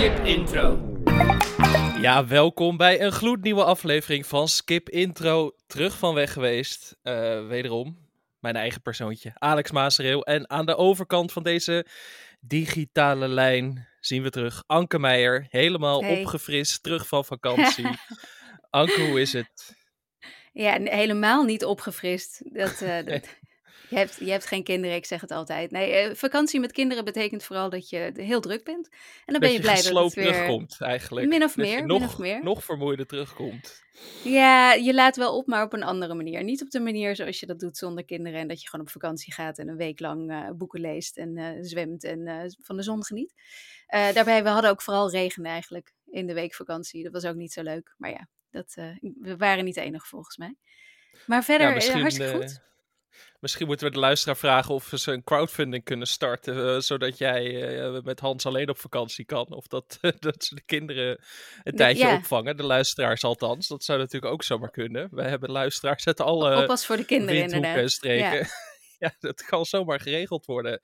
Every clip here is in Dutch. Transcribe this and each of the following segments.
Skip Intro. Ja, welkom bij een gloednieuwe aflevering van Skip Intro. Terug van weg geweest, wederom, mijn eigen persoontje, Alex Masereel. En aan de overkant van deze digitale lijn zien we terug Anke Meijer. Helemaal opgefrist, terug van vakantie. Anke, hoe is het? Ja, helemaal niet opgefrist. Je hebt geen kinderen, ik zeg het altijd. Nee, vakantie met kinderen betekent vooral dat je heel druk bent. En dan ben je blij dat het weer terugkomt, eigenlijk. Min of meer. Nog vermoeider terugkomt. Ja, je laat wel op, maar op een andere manier. Niet op de manier zoals je dat doet zonder kinderen. En dat je gewoon op vakantie gaat en een week lang boeken leest en zwemt en van de zon geniet. Daarbij, we hadden ook vooral regen eigenlijk in de week vakantie. Dat was ook niet zo leuk. Maar ja, we waren niet de enige volgens mij. Maar verder, ja, hartstikke goed. Misschien moeten we de luisteraar vragen of ze een crowdfunding kunnen starten, zodat jij met Hans alleen op vakantie kan. Of dat ze de kinderen een tijdje opvangen, de luisteraars althans. Dat zou natuurlijk ook zomaar kunnen. Wij hebben luisteraars uit alle oppas voor de kinderen, inderdaad. Streken. Ja. Ja, dat kan zomaar geregeld worden.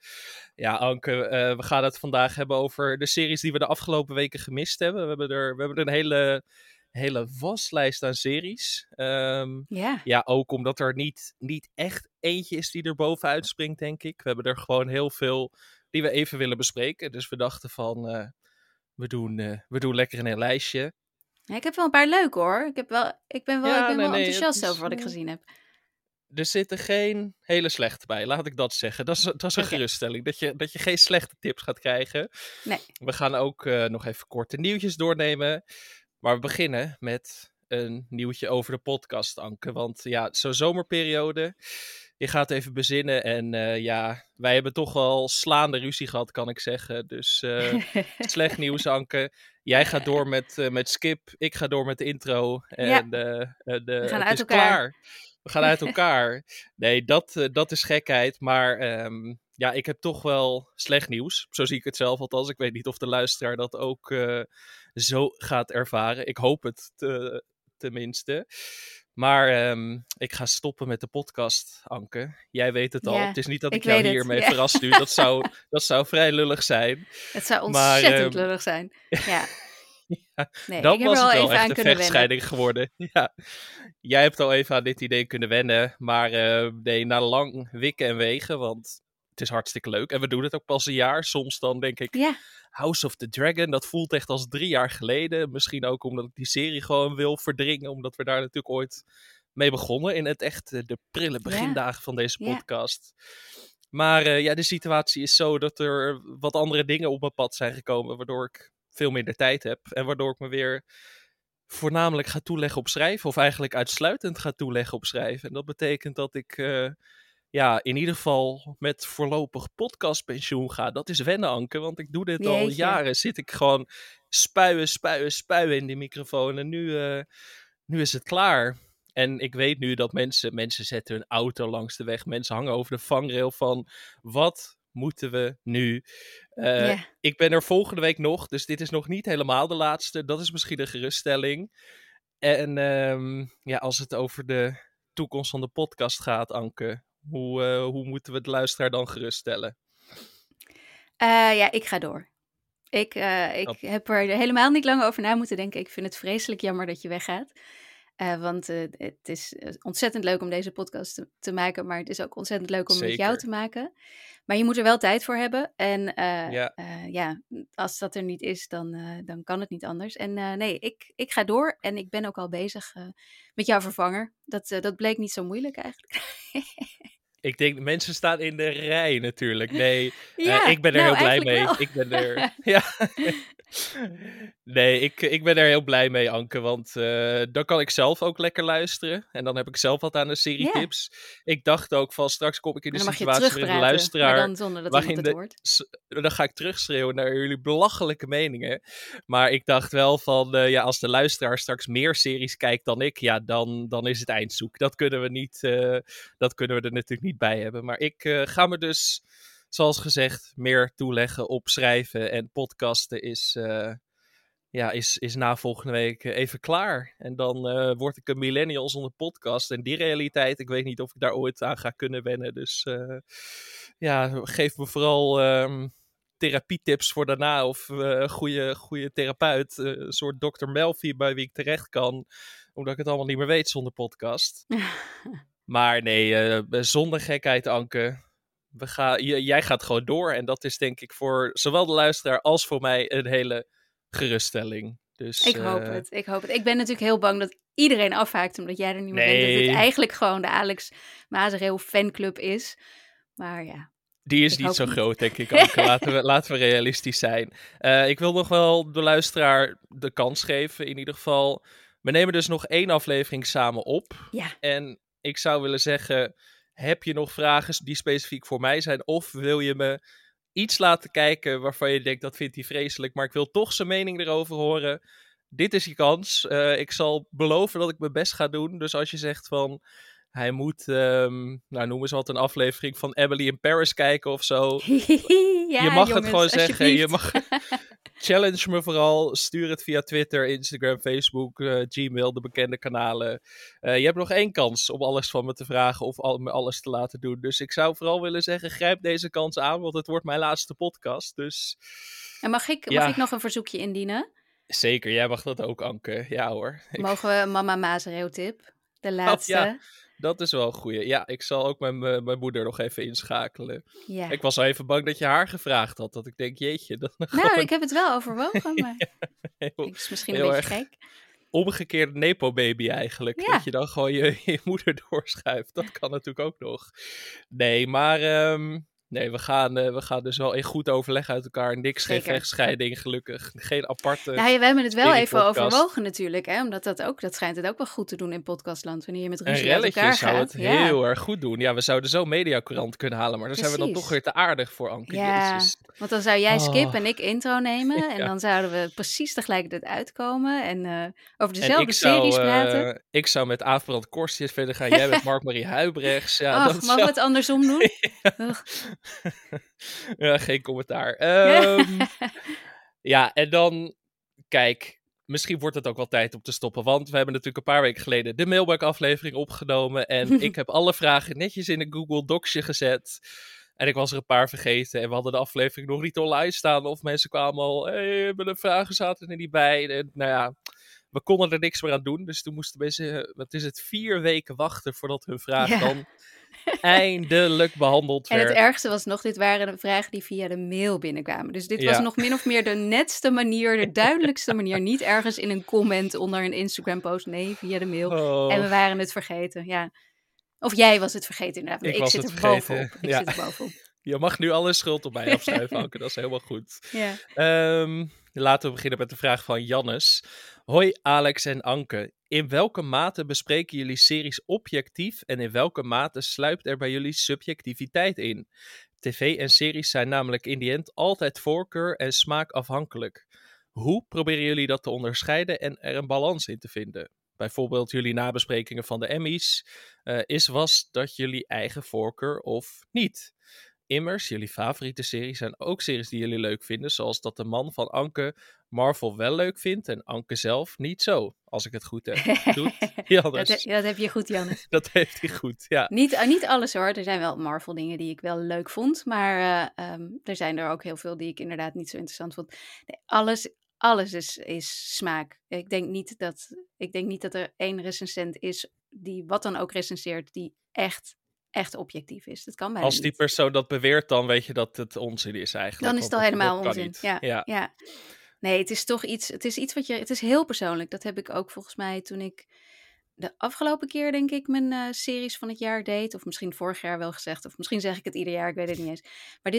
Ja, Anke, we gaan het vandaag hebben over de series die we de afgelopen weken gemist hebben. We hebben er een hele waslijst aan series. Ja, ook omdat er niet echt eentje is die er bovenuit springt, denk ik. We hebben er gewoon heel veel die we even willen bespreken. Dus we dachten van, we doen lekker een lijstje. Ja, ik heb wel een paar leuk hoor. Ik ben wel enthousiast over wat ik gezien heb. Er zitten geen hele slechte bij, laat ik dat zeggen. Dat is een geruststelling, dat je geen slechte tips gaat krijgen. Nee. We gaan ook nog even korte nieuwtjes doornemen. Maar we beginnen met een nieuwtje over de podcast, Anke. Want ja, zo'n zomerperiode, je gaat even bezinnen. En wij hebben toch wel slaande ruzie gehad, kan ik zeggen. Dus slecht nieuws, Anke. Jij gaat door met Skip, ik ga door met de intro. En, we gaan uit elkaar. Klaar. We gaan uit elkaar. Nee, dat is gekheid. Maar ik heb toch wel slecht nieuws. Zo zie ik het zelf althans. Ik weet niet of de luisteraar dat ook zo gaat ervaren. Ik hoop het tenminste. Maar ik ga stoppen met de podcast, Anke. Jij weet het al. Ja, het is niet dat ik jou hiermee verrast nu. Dat zou vrij lullig zijn. Het zou ontzettend lullig zijn. Ja. Ja, nee, dan was het wel echt een vechtscheiding geworden. Ja. Jij hebt al even aan dit idee kunnen wennen. Maar na lang wikken en wegen, want het is hartstikke leuk. En we doen het ook pas een jaar. Soms dan denk ik, House of the Dragon, dat voelt echt als 3 jaar geleden. Misschien ook omdat ik die serie gewoon wil verdringen. Omdat we daar natuurlijk ooit mee begonnen. In het echt de prille begindagen van deze podcast. Maar de situatie is zo dat er wat andere dingen op mijn pad zijn gekomen. Waardoor ik veel minder tijd heb. En waardoor ik me weer voornamelijk ga toeleggen op schrijven. Of eigenlijk uitsluitend ga toeleggen op schrijven. En dat betekent dat ik in ieder geval met voorlopig podcastpensioen ga. Dat is wennen, Anke. Want ik doe dit al jaren. Zit ik gewoon spuien in die microfoon. En nu is het klaar. En ik weet nu dat mensen zetten hun auto langs de weg. Mensen hangen over de vangrail van wat moeten we nu? Ik ben er volgende week nog, dus dit is nog niet helemaal de laatste. Dat is misschien een geruststelling. En als het over de toekomst van de podcast gaat, Anke, hoe moeten we de luisteraar dan geruststellen? Ik ga door. Ik heb er helemaal niet lang over na moeten denken. Ik vind het vreselijk jammer dat je weggaat. Want het is ontzettend leuk om deze podcast te maken, maar het is ook ontzettend leuk om met jou te maken. Maar je moet er wel tijd voor hebben. En als dat er niet is, dan kan het niet anders. En ik ga door en ik ben ook al bezig met jouw vervanger. Dat bleek niet zo moeilijk eigenlijk. Ik denk, mensen staan in de rij natuurlijk. Nee, ik ben er heel blij mee. Wel. Ik ben er. Ja. Nee, ik ben er heel blij mee, Anke. Want dan kan ik zelf ook lekker luisteren. En dan heb ik zelf wat aan de serietips. Ja. Ik dacht ook van straks kom ik in de situatie waarin de luisteraar. Maar dan zonder dat iemand het hoort. Dan ga ik terugschreeuwen naar jullie belachelijke meningen. Maar ik dacht wel van als de luisteraar straks meer series kijkt dan ik, dan is het eindzoek. Dat kunnen we er natuurlijk niet bij hebben. Maar ik ga me dus, zoals gezegd, meer toeleggen op schrijven en podcasten is na volgende week even klaar. En dan word ik een millennial zonder podcast. En die realiteit, ik weet niet of ik daar ooit aan ga kunnen wennen. Dus geef me vooral therapietips voor daarna of goede therapeut, een soort Dr. Melfi bij wie ik terecht kan, omdat ik het allemaal niet meer weet zonder podcast. Maar nee, zonder gekheid, Anke. Jij gaat gewoon door en dat is denk ik voor zowel de luisteraar als voor mij een hele geruststelling. Dus, ik hoop het. Ik ben natuurlijk heel bang dat iedereen afhaakt omdat jij er niet meer bent. Dat het eigenlijk gewoon de Alex Masereel fanclub is. Maar ja. Die is niet zo groot, denk ik, Anke. Laten we realistisch zijn. Ik wil nog wel de luisteraar de kans geven, in ieder geval. We nemen dus nog 1 aflevering samen op. Ja. En ik zou willen zeggen, heb je nog vragen die specifiek voor mij zijn? Of wil je me iets laten kijken waarvan je denkt, dat vindt hij vreselijk, maar ik wil toch zijn mening erover horen. Dit is je kans. Ik zal beloven dat ik mijn best ga doen. Dus als je zegt van, hij moet, noem eens wat, een aflevering van Emily in Paris kijken of zo. Ja, je mag jongens, het gewoon zeggen. Je mag challenge me vooral. Stuur het via Twitter, Instagram, Facebook, Gmail, de bekende kanalen. Je hebt nog 1 kans om alles van me te vragen of me alles te laten doen. Dus ik zou vooral willen zeggen, grijp deze kans aan, want het wordt mijn laatste podcast. Dus, en mag ik nog een verzoekje indienen? Zeker, jij mag dat ook, Anke. Ja hoor. Mogen we een Mama Masereel tip? De laatste. Oh, ja. Dat is wel een goeie. Ja, ik zal ook mijn moeder nog even inschakelen. Ja. Ik was al even bang dat je haar gevraagd had. Dat ik denk, jeetje. Ik heb het wel overwogen. Maar ja, heel, is misschien een beetje gek. Omgekeerd Nepo-baby eigenlijk. Ja. Dat je dan gewoon je moeder doorschuift. Dat kan natuurlijk ook nog. Nee, maar we gaan dus wel in goed overleg uit elkaar. Niks, geen vechtscheiding, gelukkig. Geen aparte... Nou ja, we hebben het wel even overwogen natuurlijk. Hè? Omdat dat schijnt het ook wel goed te doen in podcastland. Wanneer je met ruzie uit elkaar gaat. Een relletje zou het heel erg goed doen. Ja, we zouden zo Mediacourant kunnen halen. Maar daar zijn we dan toch weer te aardig voor, Anke. Ja, Jezus. Want dan zou jij Skip en ik intro nemen. Ja. En dan zouden we precies tegelijkertijd uitkomen. En over dezelfde series praten. Ik zou met Aafbrand Korstjes verder gaan. Jij met Mark-Marie Huijbrechts. Ja, mogen we het andersom doen? Ja. Ja, geen commentaar. Ja, en dan, kijk, misschien wordt het ook wel tijd om te stoppen, want we hebben natuurlijk een paar weken geleden de mailbag-aflevering opgenomen en ik heb alle vragen netjes in een Google Docsje gezet. En ik was er een paar vergeten en we hadden de aflevering nog niet online staan of mensen kwamen al, mijn vragen zaten er niet bij. En, nou ja, we konden er niks meer aan doen, dus toen moesten mensen, wat is het, 4 weken wachten voordat hun vraag dan... eindelijk behandeld werd. En het ergste was nog, dit waren de vragen die via de mail binnenkwamen. Dus dit was nog min of meer de netste manier, de duidelijkste manier. Niet ergens in een comment onder een Instagram post. Nee, via de mail. Oh. En we waren het vergeten, ja. Of jij was het vergeten inderdaad. Ik zit er bovenop. Ik zit er bovenop. Je mag nu alle schuld op mij afschuiven, Anke. Dat is helemaal goed. Ja. Laten we beginnen met de vraag van Jannes. Hoi Alex en Anke. In welke mate bespreken jullie series objectief en in welke mate sluipt er bij jullie subjectiviteit in? TV en series zijn namelijk in die end altijd voorkeur en smaak afhankelijk. Hoe proberen jullie dat te onderscheiden en er een balans in te vinden? Bijvoorbeeld jullie nabesprekingen van de Emmys. Was dat jullie eigen voorkeur of niet? Immers, jullie favoriete series zijn ook series die jullie leuk vinden, zoals dat de man van Anke Marvel wel leuk vindt en Anke zelf niet zo, als ik het goed heb. Dat heb je goed, Jannes. Dat heeft hij goed, ja. Niet alles hoor, er zijn wel Marvel dingen die ik wel leuk vond, maar er zijn er ook heel veel die ik inderdaad niet zo interessant vond. Nee, alles is smaak. Ik denk niet dat er één recensent is die wat dan ook recenseert, die echt objectief is. Dat kan bijna als die persoon dat beweert, dan weet je dat het onzin is eigenlijk. Dan is het al helemaal onzin. Ja. Nee, het is toch iets. Het is iets wat je. Het is heel persoonlijk. Dat heb ik ook volgens mij toen ik de afgelopen keer denk ik mijn series van het jaar deed, of misschien vorig jaar wel gezegd, of misschien zeg ik het ieder jaar. Ik weet het niet eens. Maar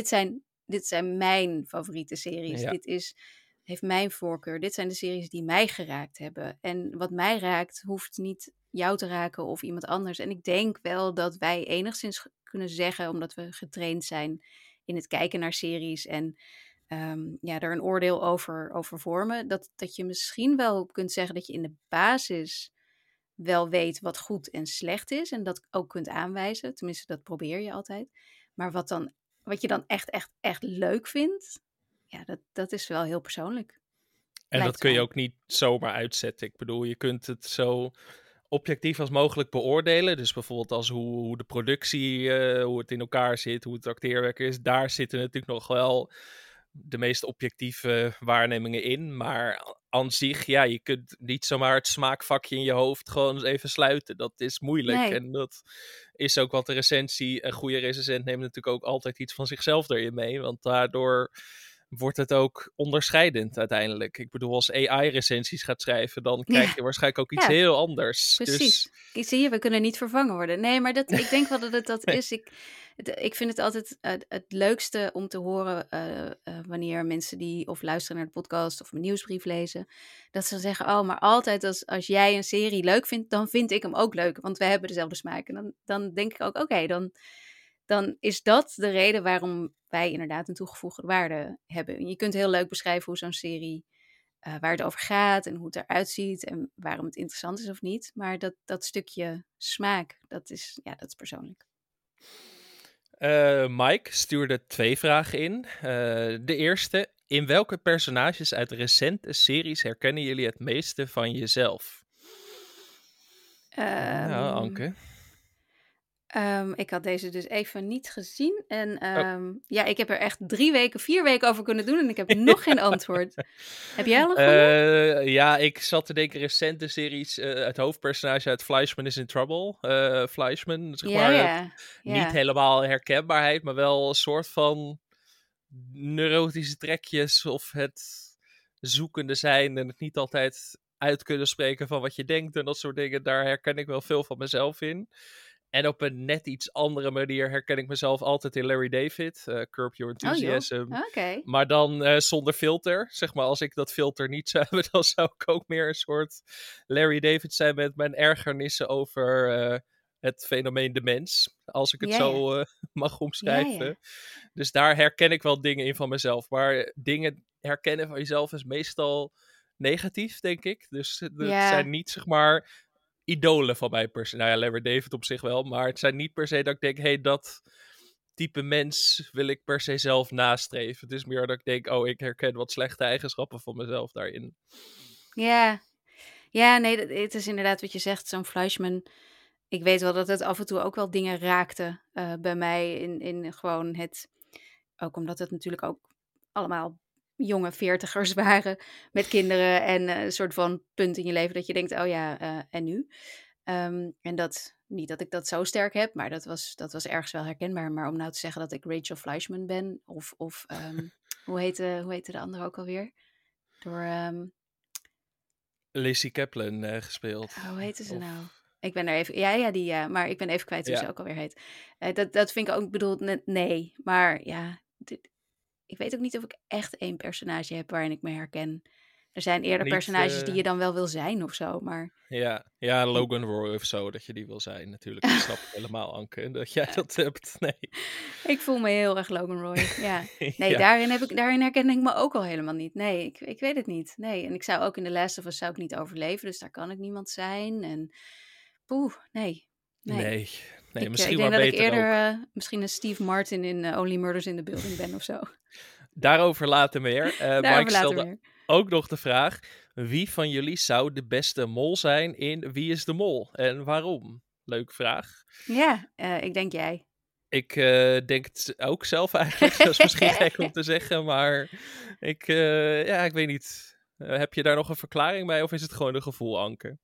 dit zijn mijn favoriete series. Ja. Dit heeft mijn voorkeur. Dit zijn de series die mij geraakt hebben. En wat mij raakt, hoeft niet jou te raken of iemand anders. En ik denk wel dat wij enigszins kunnen zeggen, omdat we getraind zijn in het kijken naar series en er een oordeel over vormen, dat je misschien wel kunt zeggen dat je in de basis wel weet wat goed en slecht is en dat ook kunt aanwijzen. Tenminste, dat probeer je altijd. Maar wat je dan echt leuk vindt, ja, dat is wel heel persoonlijk. En dat kun je ook niet zomaar uitzetten. Ik bedoel, je kunt het zo objectief als mogelijk beoordelen. Dus bijvoorbeeld als hoe de productie, hoe het in elkaar zit, hoe het acteerwerk is. Daar zitten natuurlijk nog wel de meest objectieve waarnemingen in. Maar aan zich, ja, je kunt niet zomaar het smaakvakje in je hoofd gewoon eens even sluiten. Dat is moeilijk. Nee. En dat is ook wat de recensie... Een goede recensent neemt natuurlijk ook altijd iets van zichzelf erin mee. Want daardoor wordt het ook onderscheidend uiteindelijk. Ik bedoel, als AI recensies gaat schrijven, dan krijg je waarschijnlijk ook iets heel anders. Precies. Dus... Zie je, we kunnen niet vervangen worden. Nee, maar dat, ik denk wel dat het dat is. Ik vind het altijd het leukste om te horen wanneer mensen die of luisteren naar de podcast of mijn nieuwsbrief lezen, dat ze zeggen, oh, maar altijd als jij een serie leuk vindt, dan vind ik hem ook leuk, want wij hebben dezelfde smaak. En dan denk ik ook, oké, dan is dat de reden waarom wij inderdaad een toegevoegde waarde hebben. En je kunt heel leuk beschrijven hoe zo'n serie, waar het over gaat en hoe het eruit ziet en waarom het interessant is of niet. Maar dat stukje smaak, dat is persoonlijk. Mike stuurde 2 vragen in. De eerste, in welke personages uit recente series herkennen jullie het meeste van jezelf? Anke. Ik had deze dus even niet gezien. En ik heb er echt 4 weken over kunnen doen en ik heb nog geen antwoord. Heb jij al een goede? Ik zat te denken recente series. Het hoofdpersonage uit Fleischman is in Trouble. Fleischman, zeg maar. Niet helemaal herkenbaarheid, maar wel een soort van neurotische trekjes of het zoekende zijn en het niet altijd uit kunnen spreken van wat je denkt en dat soort dingen. Daar herken ik wel veel van mezelf in. En op een net iets andere manier herken ik mezelf altijd in Larry David. Curb Your Enthusiasm. Okay. Maar dan zonder filter. Zeg maar, als ik dat filter niet zou hebben, dan zou ik ook meer een soort Larry David zijn met mijn ergernissen over het fenomeen de mens. Als ik het zo mag omschrijven. Dus daar herken ik wel dingen in van mezelf. Maar dingen herkennen van jezelf is meestal negatief, denk ik. Dus het zijn niet, zeg maar, idolen van mij per se. Nou ja, Larry David op zich wel. Maar het zijn niet per se dat ik denk, dat type mens wil ik per se zelf nastreven. Het is meer dat ik denk, ik herken wat slechte eigenschappen van mezelf daarin. Het is inderdaad wat je zegt, zo'n Fleischman. Ik weet wel dat het af en toe ook wel dingen raakte bij mij in gewoon het... Ook omdat het natuurlijk ook allemaal jonge 40ers waren met kinderen en een soort van punt in je leven dat je denkt, en nu? En dat, niet dat ik dat zo sterk heb, maar dat was ergens wel herkenbaar. Maar om nou te zeggen dat ik Rachel Fleischman ben, of hoe heette de andere ook alweer? Door Lizzie Caplan gespeeld. Hoe heette ze nou? Ik ben daar even... maar ik ben even kwijt hoe ze ook alweer heet. Dat vind ik ook bedoeld... Nee, maar ja... Ik weet ook niet of ik echt 1 personage heb waarin ik me herken. Er zijn eerder niet, personages die je dan wel wil zijn of zo, maar... Ja, Logan Roy of zo, dat je die wil zijn natuurlijk. Ik snap het helemaal, Anke, dat jij dat hebt. Nee. Ik voel me heel erg Logan Roy, Daarin herken ik me ook al helemaal niet. Nee, ik weet het niet. Nee, en ik zou ook in The Last of Us zou ik niet overleven, dus daar kan ik niemand zijn. En Nee, misschien ik denk maar dat beter ik eerder misschien een Steve Martin in Only Murders in the Building ben of zo. Daarover later meer. Mike stelde ook nog de vraag, wie van jullie zou de beste mol zijn in Wie is de Mol? En waarom? Leuk vraag. Ja, ik denk jij. Ik denk het ook zelf eigenlijk. Dat is misschien gek om te zeggen, maar ik weet niet. Heb je daar nog een verklaring bij of is het gewoon een gevoel, Anke?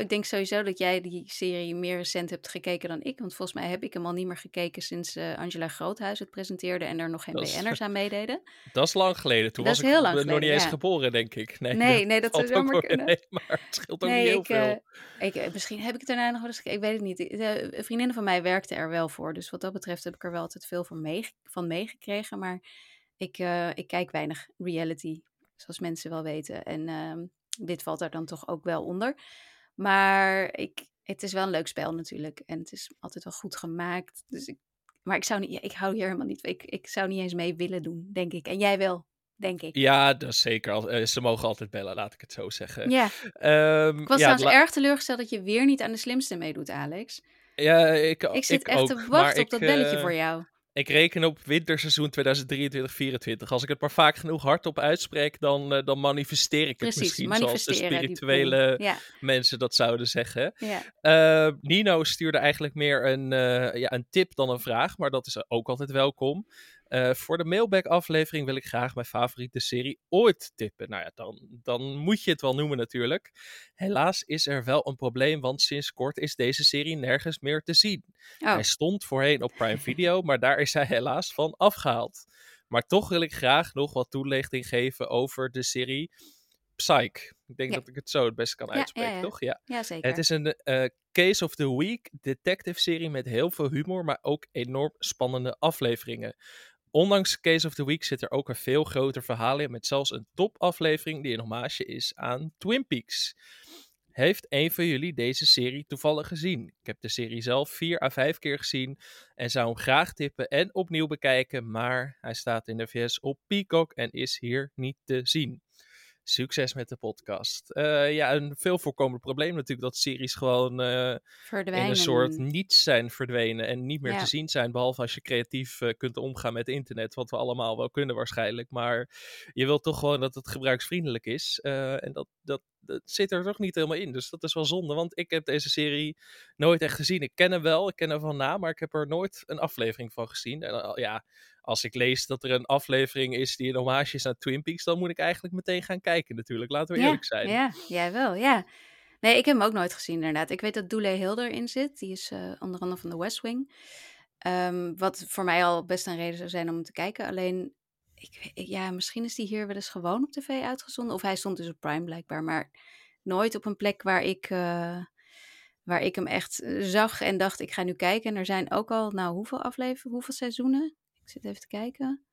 Ik denk sowieso dat jij die serie meer recent hebt gekeken dan ik. Want volgens mij heb ik hem al niet meer gekeken sinds Angela Groothuis het presenteerde en er nog geen BN'ers aan meededen. Dat is lang geleden. Toen was ik nog niet eens geboren, denk ik. Nee, dat zou zomaar kunnen. Maar het scheelt ook niet heel veel. Misschien heb ik het daarna nog wel eens gekeken. Ik weet het niet. De vriendinnen van mij werkte er wel voor. Dus wat dat betreft heb ik er wel altijd veel van meegekregen. Maar ik kijk weinig reality, zoals mensen wel weten. En... dit valt daar dan toch ook wel onder. Maar het is wel een leuk spel natuurlijk. En het is altijd wel goed gemaakt. Dus maar ik zou niet, ik hou hier helemaal niet. Ik zou niet eens mee willen doen, denk ik. En jij wel, denk ik. Ja, dat is zeker. Ze mogen altijd bellen, laat ik het zo zeggen. Ja. Ik was trouwens erg teleurgesteld dat je weer niet aan de slimste meedoet, Alex. Ja, ik zit echt ook, te wachten op dat belletje voor jou. Ik reken op winterseizoen 2023-2024. Als ik het maar vaak genoeg hardop uitspreek, dan manifesteer ik het misschien. Zoals de spirituele mensen dat zouden zeggen. Ja. Nino stuurde eigenlijk meer een tip dan een vraag, maar dat is ook altijd welkom. Voor de mailback-aflevering wil ik graag mijn favoriete serie ooit tippen. Nou ja, dan moet je het wel noemen natuurlijk. Helaas is er wel een probleem, want sinds kort is deze serie nergens meer te zien. Oh. Hij stond voorheen op Prime Video, maar daar is hij helaas van afgehaald. Maar toch wil ik graag nog wat toelichting geven over de serie Psych. Ik denk dat ik het zo het beste kan uitspreken, toch? Ja, zeker. Het is een Case of the Week detective-serie met heel veel humor, maar ook enorm spannende afleveringen. Ondanks Case of the Week zit er ook een veel groter verhaal in, met zelfs een topaflevering die een hommage is aan Twin Peaks. Heeft een van jullie deze serie toevallig gezien? Ik heb de serie zelf 4 à 5 keer gezien en zou hem graag tippen en opnieuw bekijken, maar hij staat in de VS op Peacock en is hier niet te zien. Succes met de podcast. Een veel voorkomend probleem natuurlijk, dat series gewoon in een soort niets zijn verdwenen en niet meer te zien zijn, behalve als je creatief kunt omgaan met internet, wat we allemaal wel kunnen waarschijnlijk, maar je wilt toch gewoon dat het gebruiksvriendelijk is en dat zit er toch niet helemaal in, dus dat is wel zonde, want ik heb deze serie nooit echt gezien. Ik ken hem wel, ik ken hem van naam, maar ik heb er nooit een aflevering van gezien. En als ik lees dat er een aflevering is die een hommage is aan Twin Peaks, dan moet ik eigenlijk meteen gaan kijken natuurlijk. Laten we eerlijk zijn. Ja, jij wel, ja. Nee, ik heb hem ook nooit gezien inderdaad. Ik weet dat Dooley Hill erin zit. Die is onder andere van de West Wing. Wat voor mij al best een reden zou zijn om hem te kijken. Alleen, misschien is die hier wel eens gewoon op tv uitgezonden. Of hij stond dus op Prime blijkbaar. Maar nooit op een plek waar ik hem echt zag en dacht, ik ga nu kijken. En er zijn ook al, hoeveel afleveringen, hoeveel seizoenen? Ik zit even te kijken.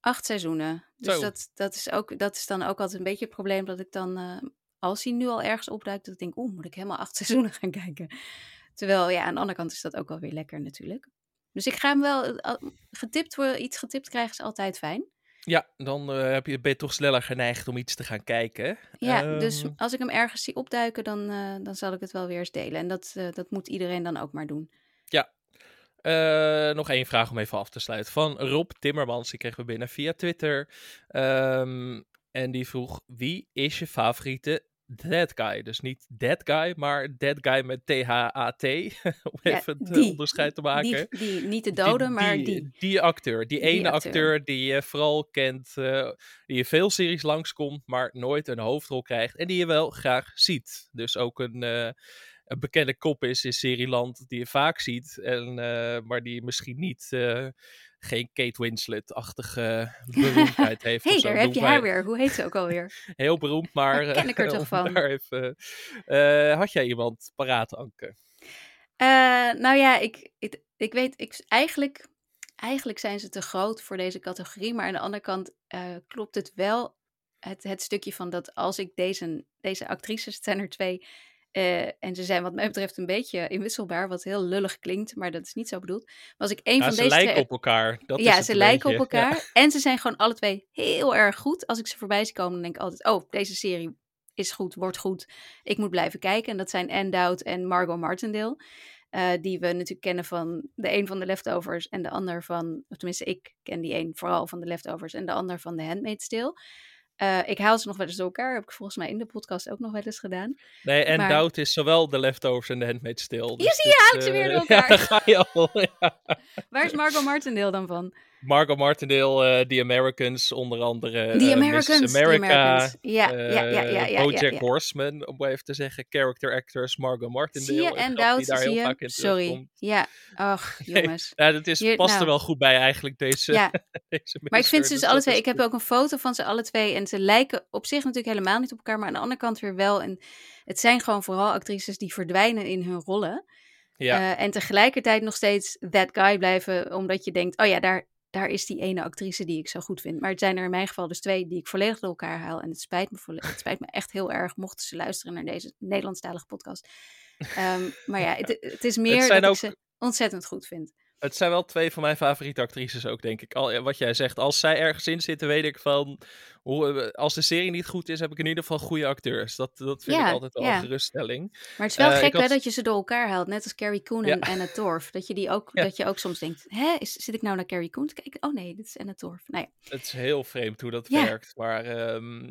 8 seizoenen. Dus dat is dan ook altijd een beetje het probleem, dat ik dan, als hij nu al ergens opduikt, dat ik denk, moet ik helemaal 8 seizoenen gaan kijken. Terwijl, aan de andere kant is dat ook wel weer lekker natuurlijk. Dus ik ga hem wel, iets getipt krijgen is altijd fijn. Ja, dan ben je toch sneller geneigd om iets te gaan kijken. Ja, dus als ik hem ergens zie opduiken, dan zal ik het wel weer eens delen. En dat moet iedereen dan ook maar doen. Ja. Nog 1 vraag om even af te sluiten. Van Rob Timmermans, die kregen we binnen via Twitter. En die vroeg, wie is je favoriete dead guy? Dus niet dead guy, maar dead guy met T-H-A-T. Om even het onderscheid te maken. Die, niet de dode, maar die. Die acteur. Die ene acteur die je vooral kent. Die in veel series langskomt, maar nooit een hoofdrol krijgt. En die je wel graag ziet. Dus ook een bekende kop is in serieland die je vaak ziet, maar die misschien niet geen Kate Winslet-achtige beroemdheid heeft. Hé, daar heb je haar weer. Hoe heet ze ook alweer? Heel beroemd, maar ken ik er toch van. Had jij iemand paraat, Anke? Ik weet, eigenlijk zijn ze te groot voor deze categorie, maar aan de andere kant klopt het wel. Het stukje van dat als ik deze actrices, het zijn er 2... en ze zijn wat mij betreft een beetje inwisselbaar, wat heel lullig klinkt, maar dat is niet zo bedoeld. Maar als ik één van deze lijken op elkaar. Ze lijken op elkaar. Ja. En ze zijn gewoon alle 2 heel erg goed. Als ik ze voorbij zie komen, dan denk ik altijd, deze serie is goed, wordt goed. Ik moet blijven kijken. En dat zijn Anne Dowd en Margot Martindale. Die we natuurlijk kennen van de een van de Leftovers en de ander van, of tenminste ik ken die een vooral van de Leftovers en de ander van The Handmaid's Tale. Ik haal ze nog wel eens door elkaar. Heb ik volgens mij in de podcast ook nog wel eens gedaan. Nee, en Doubt is zowel de Leftovers en de Handmaid's Tale. Dus je houdt ze weer door elkaar. Ja, daar ga je al. Ja. Waar is Margot Martindale dan van? Margot Martindale, The Americans onder andere. The Americans. Miss America, The Americans. Ja, BoJack Horseman, om even te zeggen. Character actors, Margot Martindale. Zie je, en Doubt, zie je? Sorry. Ja, ach, jongens. Nee, dat past er wel goed bij eigenlijk, deze deze maar ik vind ze dus alle 2, ik heb ook een foto van ze alle 2. En ze lijken op zich natuurlijk helemaal niet op elkaar, maar aan de andere kant weer wel. En het zijn gewoon vooral actrices die verdwijnen in hun rollen. Ja. En tegelijkertijd nog steeds that guy blijven, omdat je denkt, daar is die ene actrice die ik zo goed vind. Maar het zijn er in mijn geval dus 2 die ik volledig door elkaar haal. En het spijt me echt heel erg, mochten ze luisteren naar deze Nederlandstalige podcast. Maar ja, het is meer dat ik ze ontzettend goed vind. Het zijn wel 2 van mijn favoriete actrices ook, denk ik. Wat jij zegt, als zij ergens in zitten, weet ik van, als de serie niet goed is, heb ik in ieder geval goede acteurs. Dat vind ik altijd wel een geruststelling. Maar het is wel gek dat je ze door elkaar haalt. Net als Carrie Coon en het Torf. Dat je die ook, dat je ook soms denkt, hè, zit ik nou naar Carrie Coon te kijken? Oh nee, dit is en het Torf. Nou ja. Het is heel vreemd hoe dat werkt. Maar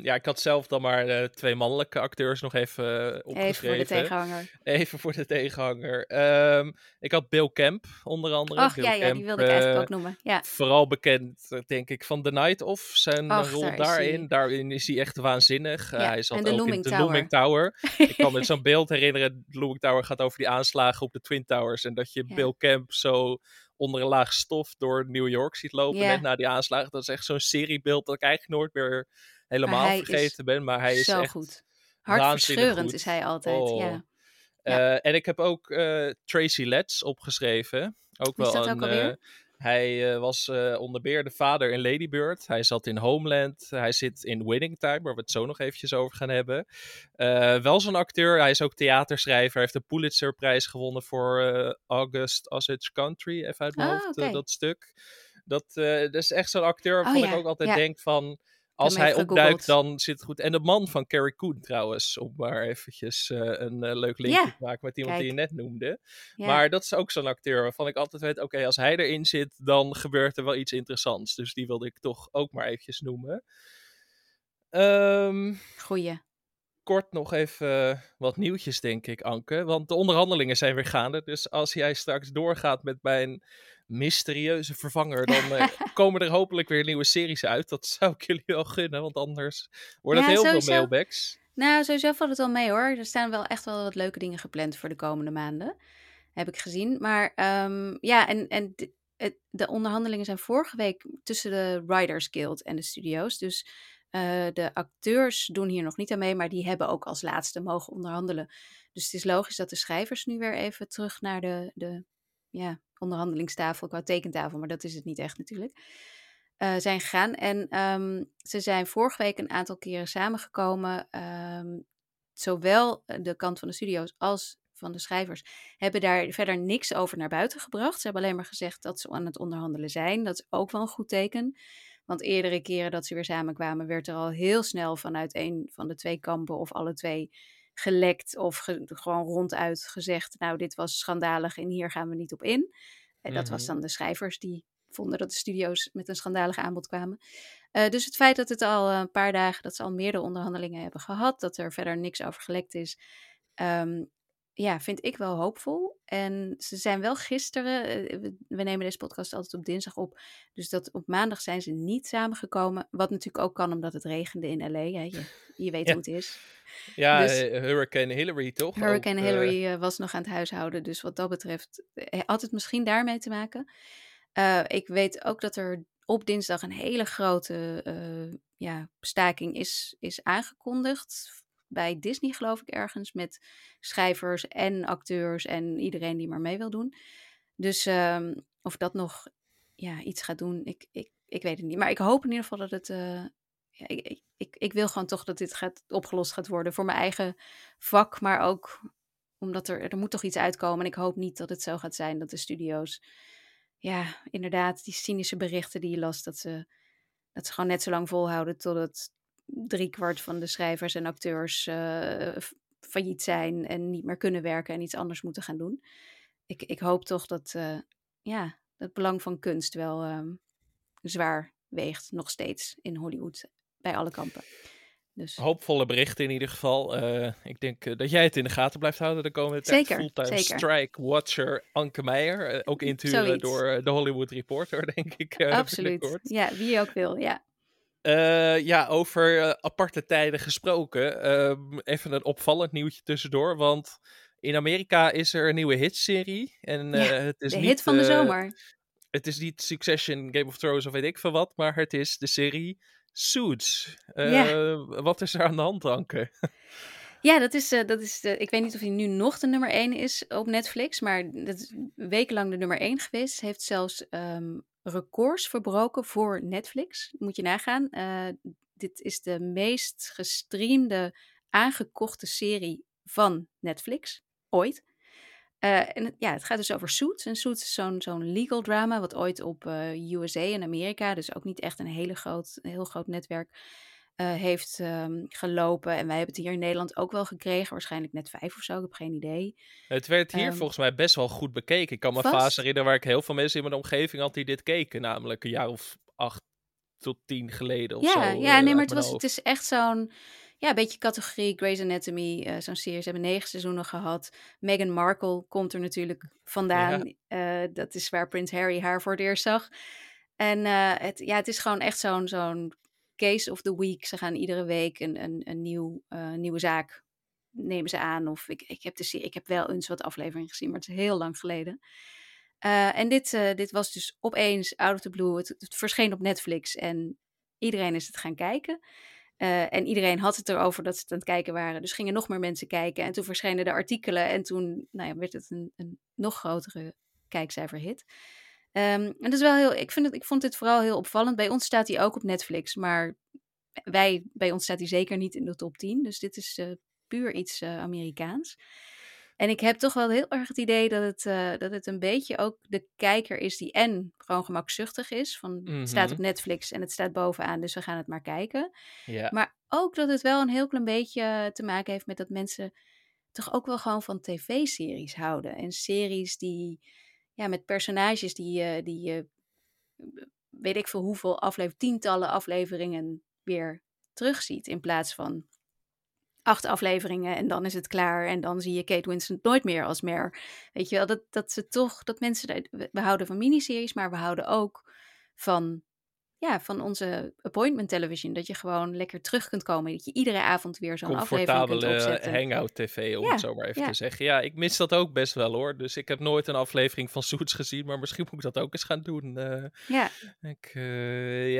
ik had zelf dan maar 2 mannelijke acteurs nog even opgeschreven. Even voor de tegenhanger. Ik had Bill Camp onder andere. Bill Camp, die wilde ik eigenlijk ook noemen. Ja. Vooral bekend, denk ik, van The Night Of. Zijn rol daarin. Daarin is hij echt waanzinnig. Hij zat ook in The Looming Tower. Ik kan me zo'n beeld herinneren. De Looming Tower gaat over die aanslagen op de Twin Towers. En dat je Bill Camp zo onder een laag stof door New York ziet lopen. Net na die aanslagen. Dat is echt zo'n seriebeeld dat ik eigenlijk nooit meer helemaal vergeten ben. Maar hij is zo echt goed. Hartverscheurend goed. Is hij altijd, en ik heb ook Tracy Letts opgeschreven. Ook wel hij was onder meer de vader in Lady Bird. Hij zat in Homeland. Hij zit in Winning Time, waar we het zo nog eventjes over gaan hebben. Wel zo'n acteur. Hij is ook theaterschrijver. Hij heeft de Pulitzerprijs gewonnen voor August Osage Country. Even uit mijn hoofd, dat stuk. Dat is echt zo'n acteur waarvan ik ook altijd denk van, als hij opduikt, dan zit het goed. En de man van Carrie Coon trouwens, om maar eventjes een leuk linkje te maken met iemand die je net noemde. Yeah. Maar dat is ook zo'n acteur waarvan ik altijd weet, oké, als hij erin zit, dan gebeurt er wel iets interessants. Dus die wilde ik toch ook maar eventjes noemen. Goeie. Kort nog even wat nieuwtjes, denk ik, Anke. Want de onderhandelingen zijn weer gaande. Dus als jij straks doorgaat met mijn mysterieuze vervanger, dan komen er hopelijk weer nieuwe series uit. Dat zou ik jullie wel gunnen, want anders worden het heel veel mailbacks. Nou, sowieso valt het wel mee hoor. Er staan wel echt wel wat leuke dingen gepland voor de komende maanden. Heb ik gezien. Maar de onderhandelingen zijn vorige week tussen de Writers Guild en de studio's. Dus de acteurs doen hier nog niet aan mee, maar die hebben ook als laatste mogen onderhandelen. Dus het is logisch dat de schrijvers nu weer even terug naar de onderhandelingstafel, qua tekentafel, maar dat is het niet echt natuurlijk, zijn gegaan. En ze zijn vorige week een aantal keren samengekomen. Zowel de kant van de studio's als van de schrijvers hebben daar verder niks over naar buiten gebracht. Ze hebben alleen maar gezegd dat ze aan het onderhandelen zijn. Dat is ook wel een goed teken. Want eerdere keren dat ze weer samenkwamen, werd er al heel snel vanuit een van de twee kampen of alle twee gelekt of gewoon ronduit gezegd, nou dit was schandalig en hier gaan we niet op in. En dat was dan de schrijvers die vonden dat de studio's met een schandalig aanbod kwamen. Dus het feit dat het al een paar dagen, dat ze al meerdere onderhandelingen hebben gehad, dat er verder niks over gelekt is, vind ik wel hoopvol. En ze zijn wel gisteren, we nemen deze podcast altijd op dinsdag op, dus dat op maandag zijn ze niet samengekomen. Wat natuurlijk ook kan omdat het regende in LA, hè. Je weet hoe het is. Ja, dus, Hurricane Hillary toch? Hurricane Hillary was nog aan het huishouden, dus wat dat betreft had het misschien daarmee te maken. Ik weet ook dat er op dinsdag een hele grote staking is aangekondigd bij Disney, geloof ik, ergens met schrijvers en acteurs en iedereen die maar mee wil doen. Dus of dat nog iets gaat doen, ik weet het niet. Maar ik hoop in ieder geval dat het ik wil gewoon toch dat dit opgelost gaat worden voor mijn eigen vak, maar ook omdat er moet toch iets uitkomen. En ik hoop niet dat het zo gaat zijn dat de studio's, inderdaad, die cynische berichten die je las, dat ze gewoon net zo lang volhouden totdat 3/4 van de schrijvers en acteurs failliet zijn en niet meer kunnen werken en iets anders moeten gaan doen. Ik hoop toch dat het belang van kunst wel zwaar weegt nog steeds in Hollywood bij alle kampen. Dus. Hoopvolle berichten in ieder geval. Ik denk dat jij het in de gaten blijft houden de komende tijd. Fulltime strike watcher Anke Meijer. Ook inturen door de Hollywood Reporter, denk ik. Absoluut. Binnenkort. Ja, wie ook wil, ja. Over aparte tijden gesproken. Even een opvallend nieuwtje tussendoor, want in Amerika is er een nieuwe hitserie. En, het is de hit van de zomer. Het is niet Succession, Game of Thrones of weet ik veel wat, maar het is de serie Suits. Wat is er aan de hand, Anke? Ja, dat is ik weet niet of hij nu nog de nummer 1 is op Netflix, maar dat is wekenlang de nummer 1 geweest. Heeft zelfs records verbroken voor Netflix. Moet je nagaan. Dit is de meest gestreamde, aangekochte serie van Netflix ooit. Het gaat dus over Suits. En Suits is zo'n legal drama wat ooit op USA en Amerika, dus ook niet echt een heel groot netwerk, heeft gelopen. En wij hebben het hier in Nederland ook wel gekregen. Waarschijnlijk net 5 of zo, ik heb geen idee. Het werd hier volgens mij best wel goed bekeken. Ik kan me vast herinneren waar ik heel veel mensen in mijn omgeving had die dit keken. Namelijk een jaar of 8 tot 10 geleden of zo. Ja, nee, maar het is echt zo'n... Ja, een beetje categorie Grey's Anatomy, zo'n serie. Ze hebben 9 seizoenen gehad. Meghan Markle komt er natuurlijk vandaan. Ja. Dat is waar Prins Harry haar voor het eerst zag. En het is gewoon echt zo'n case of the week. Ze gaan iedere week een nieuwe zaak nemen ze aan. Of ik heb wel eens wat afleveringen gezien, maar het is heel lang geleden. En dit was dus opeens out of the blue. Het verscheen op Netflix en iedereen is het gaan kijken. En iedereen had het erover dat ze het aan het kijken waren. Dus gingen nog meer mensen kijken. En toen verschenen de artikelen. En toen werd het een nog grotere kijkcijferhit. En dat is wel heel... Ik vond dit vooral heel opvallend. Bij ons staat hij ook op Netflix. Maar bij ons staat hij zeker niet in de top 10. Dus dit is puur iets Amerikaans. En ik heb toch wel heel erg het idee dat het een beetje ook de kijker is die en gewoon gemakzuchtig is. Van, het staat op Netflix en het staat bovenaan, dus we gaan het maar kijken. Ja. Maar ook dat het wel een heel klein beetje te maken heeft met dat mensen toch ook wel gewoon van tv-series houden. En series die met personages die weet ik veel hoeveel tientallen afleveringen weer terugziet in plaats van 8 afleveringen en dan is het klaar en dan zie je Kate Winslet nooit meer als Mare. Weet je wel, dat mensen, we houden van miniseries, maar we houden ook van onze appointment television, dat je gewoon lekker terug kunt komen, dat je iedere avond weer zo'n aflevering kunt opzetten. Hangout tv, om het zo maar even te zeggen. Ja, ik mis dat ook best wel hoor, dus ik heb nooit een aflevering van Suits gezien, maar misschien moet ik dat ook eens gaan doen.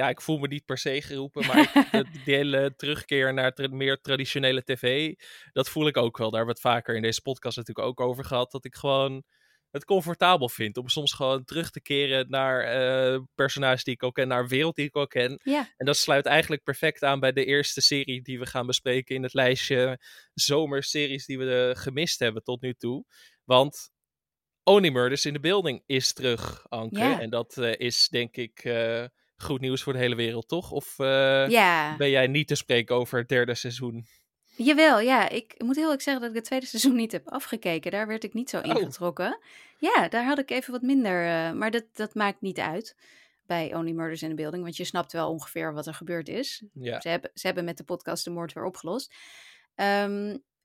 Ik voel me niet per se geroepen, maar die hele terugkeer naar meer traditionele tv, dat voel ik ook wel. Daar hebben we het vaker in deze podcast natuurlijk ook over gehad, dat ik gewoon het comfortabel vindt om soms gewoon terug te keren naar personages die ik al ken, naar een wereld die ik al ken. Yeah. En dat sluit eigenlijk perfect aan bij de eerste serie die we gaan bespreken in het lijstje zomerseries die we gemist hebben tot nu toe. Want Only Murders in the Building is terug, Anke. Yeah. En dat is denk ik goed nieuws voor de hele wereld, toch? Of ben jij niet te spreken over het derde seizoen? Jawel, ja. Ik moet heel erg zeggen dat ik het tweede seizoen niet heb afgekeken. Daar werd ik niet zo ingetrokken. Ja, daar had ik even wat minder... maar dat maakt niet uit bij Only Murders in the Building. Want je snapt wel ongeveer wat er gebeurd is. Ja. Ze hebben met de podcast de moord weer opgelost.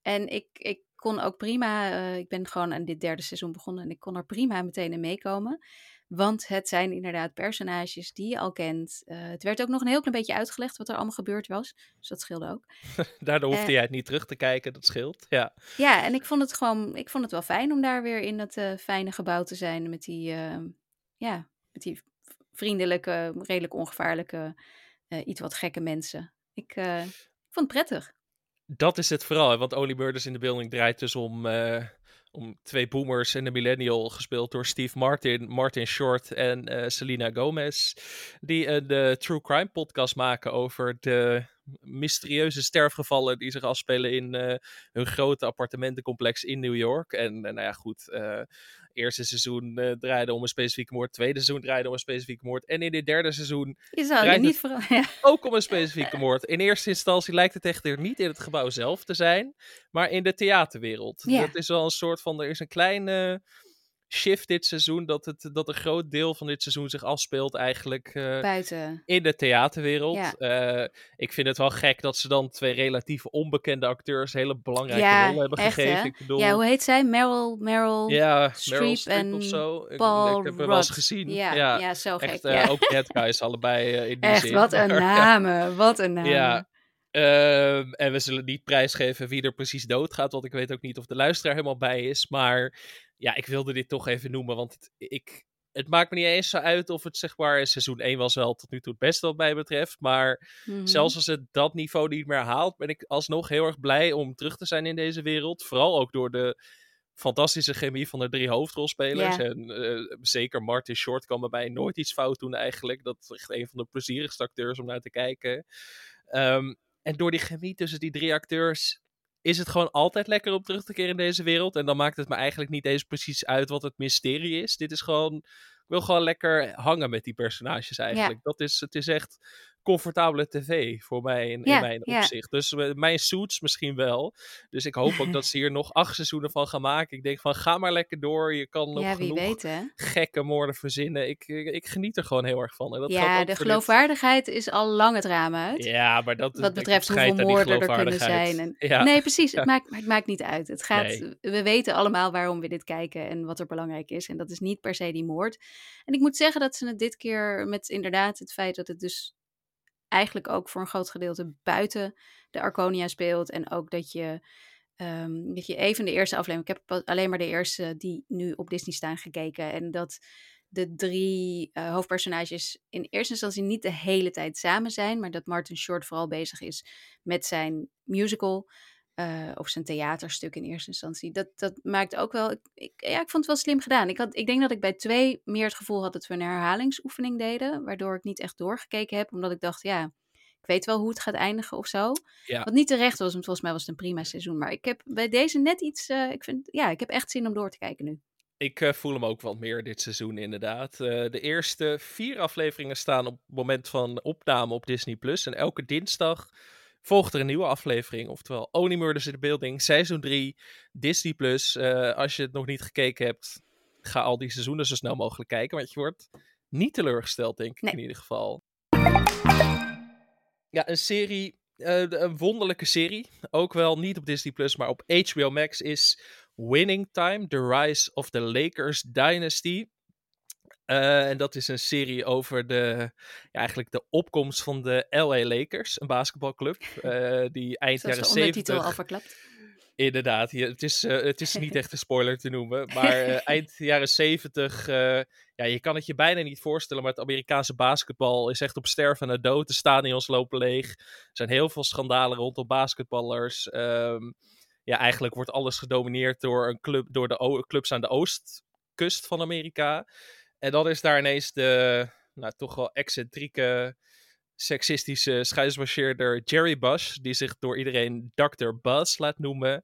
En ik kon ook prima... ik ben gewoon aan dit derde seizoen begonnen. En ik kon er prima meteen in meekomen. Want het zijn inderdaad personages die je al kent. Het werd ook nog een heel klein beetje uitgelegd wat er allemaal gebeurd was. Dus dat scheelde ook. Daardoor hoefde jij het niet terug te kijken, dat scheelt. Ja, en ik vond het wel fijn om daar weer in dat fijne gebouw te zijn. Met die vriendelijke, redelijk ongevaarlijke, iets wat gekke mensen. Ik vond het prettig. Dat is het vooral, hè? Want Only Murders in the Building draait dus om 2 boomers en een millennial, gespeeld door Steve Martin, Martin Short en Selena Gomez, die een true crime podcast maken over de mysterieuze sterfgevallen die zich afspelen in hun grote appartementencomplex in New York. En eerste seizoen draaide om een specifieke moord, tweede seizoen draaide om een specifieke moord en in dit derde seizoen ook om een specifieke moord. In eerste instantie lijkt het echt er niet in het gebouw zelf te zijn, maar in de theaterwereld. Ja. Dat is wel een soort van, er is een kleine shift dit seizoen, dat een groot deel van dit seizoen zich afspeelt eigenlijk buiten in de theaterwereld. Ja. Ik vind het wel gek dat ze dan 2 relatief onbekende acteurs hele belangrijke rollen hebben gegeven. Hè? Ik bedoel... Ja, hoe heet zij? Meryl Streep en of zo. Paul ik heb hem wel eens gezien. Ja, zo gek. Echt, ook bad guys allebei in die echt, zin. Echt, wat een namen. Ja. En we zullen niet prijsgeven wie er precies doodgaat, want ik weet ook niet of de luisteraar helemaal bij is, maar ja, ik wilde dit toch even noemen, want het maakt me niet eens zo uit of het zeg maar, seizoen 1 was wel tot nu toe het beste wat mij betreft, maar zelfs als het dat niveau niet meer haalt, ben ik alsnog heel erg blij om terug te zijn in deze wereld, vooral ook door de fantastische chemie van de 3 hoofdrolspelers. Yeah. En zeker Martin Short kan bij mij nooit iets fout doen eigenlijk, dat is echt een van de plezierigste acteurs om naar te kijken. En door die chemie tussen die 3 acteurs is het gewoon altijd lekker om terug te keren in deze wereld. En dan maakt het me eigenlijk niet eens precies uit wat het mysterie is. Dit is gewoon, ik wil gewoon lekker hangen met die personages eigenlijk. Ja. Het is echt comfortabele tv voor mij in mijn opzicht. Dus mijn Suits misschien wel. Dus ik hoop ook dat ze hier nog 8 seizoenen van gaan maken. Ik denk van, ga maar lekker door. Je kan nog genoeg gekke moorden verzinnen. Ik geniet er gewoon heel erg van. En dat geldt de geloofwaardigheid is al lang het raam uit. Ja, maar wat betreft hoeveel moorden er kunnen zijn. En... Ja. Nee, precies. Ja. Het maakt niet uit. Het gaat... Nee. We weten allemaal waarom we dit kijken en wat er belangrijk is. En dat is niet per se die moord. En ik moet zeggen dat ze het dit keer met inderdaad het feit dat het dus eigenlijk ook voor een groot gedeelte buiten de Arconia speelt. En ook dat je even de eerste aflevering... Ik heb alleen maar de eerste die nu op Disney staan gekeken. En dat de 3 hoofdpersonages in eerste instantie niet de hele tijd samen zijn. Maar dat Martin Short vooral bezig is met zijn musical... Of zijn theaterstuk in eerste instantie. Dat maakt ook wel... Ik vond het wel slim gedaan. Ik denk dat ik bij 2 meer het gevoel had dat we een herhalingsoefening deden. Waardoor ik niet echt doorgekeken heb. Omdat ik dacht, ik weet wel hoe het gaat eindigen of zo. Ja. Wat niet terecht was, want volgens mij was het een prima seizoen. Maar ik heb bij deze net iets... ik heb echt zin om door te kijken nu. Ik voel hem ook wat meer dit seizoen inderdaad. De eerste 4 afleveringen staan op het moment van opname op Disney+. En elke dinsdag... volgt er een nieuwe aflevering, oftewel Only Murders in the Building, seizoen 3, Disney+. Als je het nog niet gekeken hebt, ga al die seizoenen zo snel mogelijk kijken, want je wordt niet teleurgesteld, denk ik in ieder geval. Ja, een serie, een wonderlijke serie, ook wel niet op Disney+, maar op HBO Max is Winning Time, The Rise of the Lakers Dynasty. En dat is een serie over de opkomst van de LA Lakers, een basketbalclub, die eind jaren 70... Zoals de ondertitel al verklapt. Inderdaad, het is niet echt een spoiler te noemen, maar eind jaren 70... je kan het je bijna niet voorstellen, maar het Amerikaanse basketbal is echt op sterven na dood. De stadions lopen leeg, er zijn heel veel schandalen rondom basketballers... eigenlijk wordt alles gedomineerd door clubs aan de oostkust van Amerika... En dan is daar ineens de toch wel excentrieke, seksistische scheidsmarcheerder Jerry Buss, die zich door iedereen Dr. Buss laat noemen.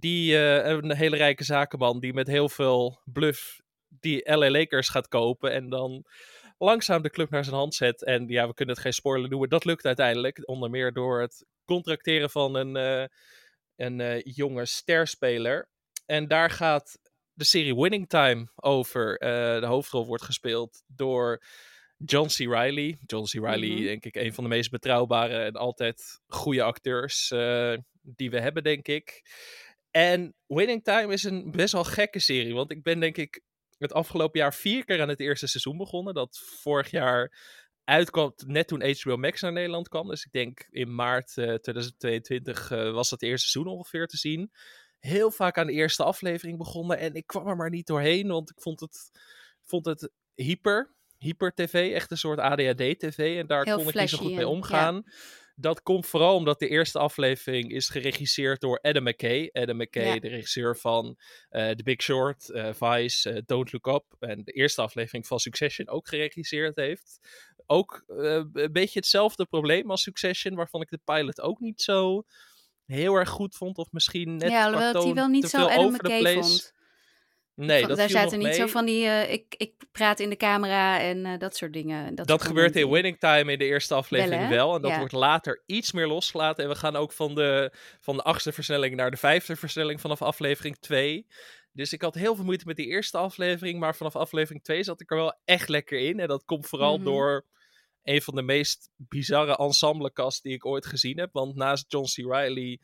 Een hele rijke zakenman die met heel veel bluff die LA Lakers gaat kopen en dan langzaam de club naar zijn hand zet. En we kunnen het geen spoiler noemen, dat lukt uiteindelijk. Onder meer door het contracteren van een jonge sterspeler. En daar gaat... de serie Winning Time over. De hoofdrol wordt gespeeld door John C. Reilly. John C. Reilly, denk ik, een van de meest betrouwbare en altijd goede acteurs die we hebben, denk ik. En Winning Time is een best wel gekke serie, want ik ben denk ik het afgelopen jaar 4 keer aan het eerste seizoen begonnen, dat vorig jaar uitkwam, net toen HBO Max naar Nederland kwam. Dus ik denk in maart 2022 was dat eerste seizoen ongeveer te zien. Heel vaak aan de eerste aflevering begonnen. En ik kwam er maar niet doorheen. Want ik vond het hyper tv. Echt een soort ADHD tv. En daar heel kon flashy, ik niet zo goed mee omgaan. Ja. Dat komt vooral omdat de eerste aflevering is geregisseerd door Adam McKay. Adam McKay, de regisseur van The Big Short, Vice, Don't Look Up. En de eerste aflevering van Succession ook geregisseerd heeft. Ook een beetje hetzelfde probleem als Succession. Waarvan ik de pilot ook niet zo... heel erg goed vond, of misschien net... Ja, alhoewel die wel niet zo Adam McKay vond. Nee, dat viel nog mee. Daar zaten niet zo van die... Ik praat in de camera en dat soort dingen. Dat gebeurt in Winning Time in de eerste aflevering wel. En dat wordt later iets meer losgelaten. En we gaan ook van de 8e versnelling naar de 5e versnelling vanaf aflevering 2. Dus ik had heel veel moeite met die eerste aflevering. Maar vanaf aflevering 2 zat ik er wel echt lekker in. En dat komt vooral door... een van de meest bizarre ensemblekast die ik ooit gezien heb. Want naast John C. Reilly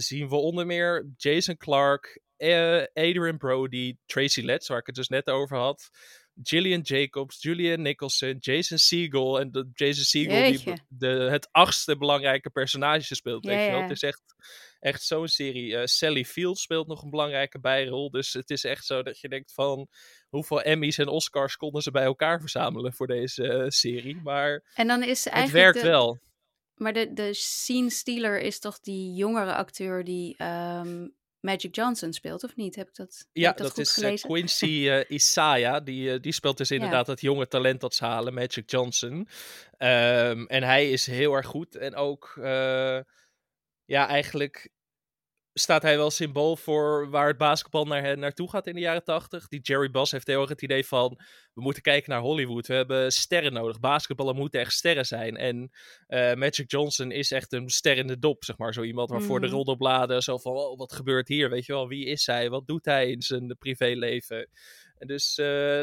zien we onder meer Jason Clarke, Adrian Brody, Tracy Letts, waar ik het dus net over had. Gillian Jacobs, Julian Nicholson, Jason Segel. En Jason Segel die het 8e belangrijke personage speelt. Weet je wel? Het is echt zo'n serie. Sally Field speelt nog een belangrijke bijrol. Dus het is echt zo dat je denkt van... hoeveel Emmys en Oscars konden ze bij elkaar verzamelen voor deze serie. Maar en dan is eigenlijk het werkt wel. Maar de scene stealer is toch die jongere acteur die... Magic Johnson speelt, of niet? Heb ik dat dat goed gelezen? Ja, dat is Quincy Isaiah. Die speelt dus inderdaad dat jonge talent dat ze halen, Magic Johnson. En hij is heel erg goed. En ook, eigenlijk staat hij wel symbool voor waar het basketbal naartoe gaat in de jaren 80. Die Jerry Buss heeft heel erg het idee van, we moeten kijken naar Hollywood. We hebben sterren nodig. Basketballen moeten echt sterren zijn. En Magic Johnson is echt een ster in de dop, zeg maar. Zo iemand waarvoor de roddelbladen zo van, oh, wat gebeurt hier? Weet je wel, wie is hij? Wat doet hij in zijn privéleven? Dus,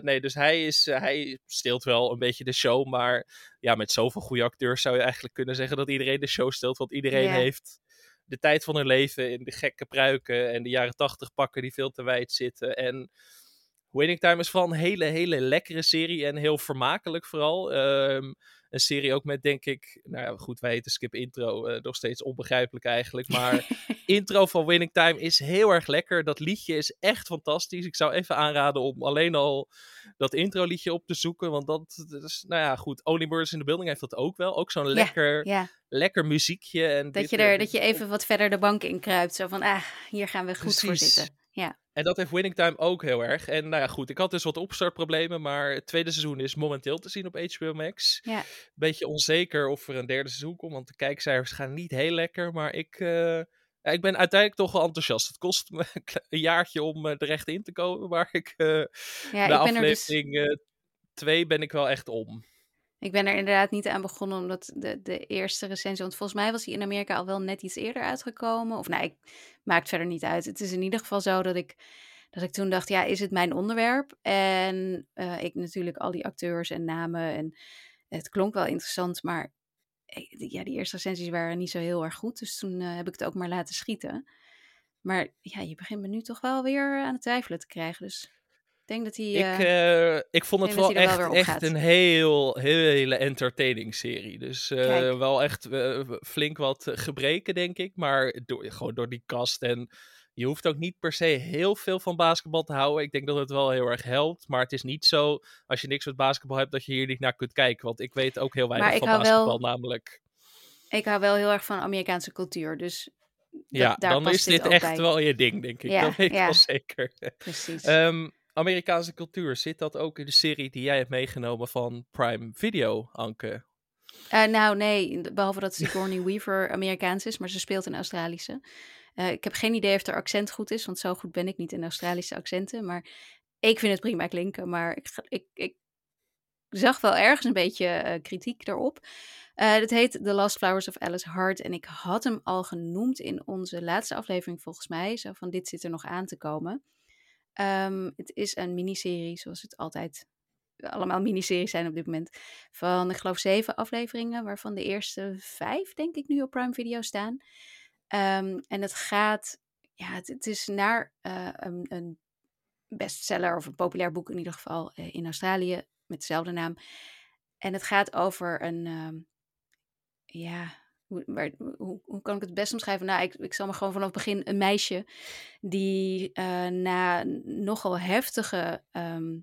dus hij steelt wel een beetje de show. Maar ja, met zoveel goede acteurs zou je eigenlijk kunnen zeggen dat iedereen de show steelt. Want iedereen heeft de tijd van hun leven in de gekke pruiken en de jaren 80 pakken die veel te wijd zitten. En Winning Time is vooral een hele, hele lekkere serie en heel vermakelijk vooral. Een serie ook met, denk ik, nou ja, goed, wij heten Skip Intro, nog steeds onbegrijpelijk eigenlijk. Maar intro van Winning Time is heel erg lekker. Dat liedje is echt fantastisch. Ik zou even aanraden om alleen al dat intro liedje op te zoeken. Want dat is, nou ja, goed, Only Murders in the Building heeft dat ook wel. Ook zo'n lekker muziekje. En dat je even wat verder de bank in kruipt. Zo van, hier gaan we goed voor zitten. Ja. En dat heeft Winning Time ook heel erg. En nou ja, goed, ik had dus wat opstartproblemen, maar het tweede seizoen is momenteel te zien op HBO Max. Ja. Beetje onzeker of er een derde seizoen komt, want de kijkcijfers gaan niet heel lekker. Maar ik ben uiteindelijk toch wel enthousiast. Het kost me een jaartje om er echt in te komen, maar de aflevering 2 ben ik wel echt om. Ik ben er inderdaad niet aan begonnen, omdat de eerste recensie... Want volgens mij was die in Amerika al wel net iets eerder uitgekomen. Of nou, maakt verder niet uit. Het is in ieder geval zo dat ik toen dacht, ja, is het mijn onderwerp? En ik natuurlijk al die acteurs en namen. En het klonk wel interessant, maar ja, die eerste recensies waren niet zo heel erg goed. Dus toen heb ik het ook maar laten schieten. Maar ja, je begint me nu toch wel weer aan het twijfelen te krijgen, dus... Ik denk dat hij... Ik vond het wel echt een hele entertaining serie. Dus wel echt flink wat gebreken, denk ik. Maar gewoon door die cast. En je hoeft ook niet per se heel veel van basketbal te houden. Ik denk dat het wel heel erg helpt. Maar het is niet zo, als je niks met basketbal hebt, dat je hier niet naar kunt kijken. Want ik weet ook heel weinig van basketbal namelijk. Ik hou wel heel erg van Amerikaanse cultuur, dus... dan is dit echt wel je ding, denk ik. Ja, dat weet ik wel zeker. Precies. Amerikaanse cultuur, zit dat ook in de serie die jij hebt meegenomen van Prime Video, Anke? Nee, behalve dat Sigourney Weaver Amerikaans is, maar ze speelt een Australische. Ik heb geen idee of haar accent goed is, want zo goed ben ik niet in Australische accenten. Maar ik vind het prima klinken, maar ik zag wel ergens een beetje kritiek daarop. Dat heet The Last Flowers of Alice Hart. En ik had hem al genoemd in onze laatste aflevering volgens mij. Zo van, dit zit er nog aan te komen. Het is een miniserie, zoals het altijd allemaal miniseries zijn op dit moment, van ik geloof 7 afleveringen, waarvan de eerste 5 denk ik nu op Prime Video staan. En het gaat, het is naar een bestseller of een populair boek in ieder geval in Australië met dezelfde naam. En het gaat over een, hoe kan ik het best omschrijven? Nou, ik zal maar gewoon vanaf het begin een meisje die na nogal heftige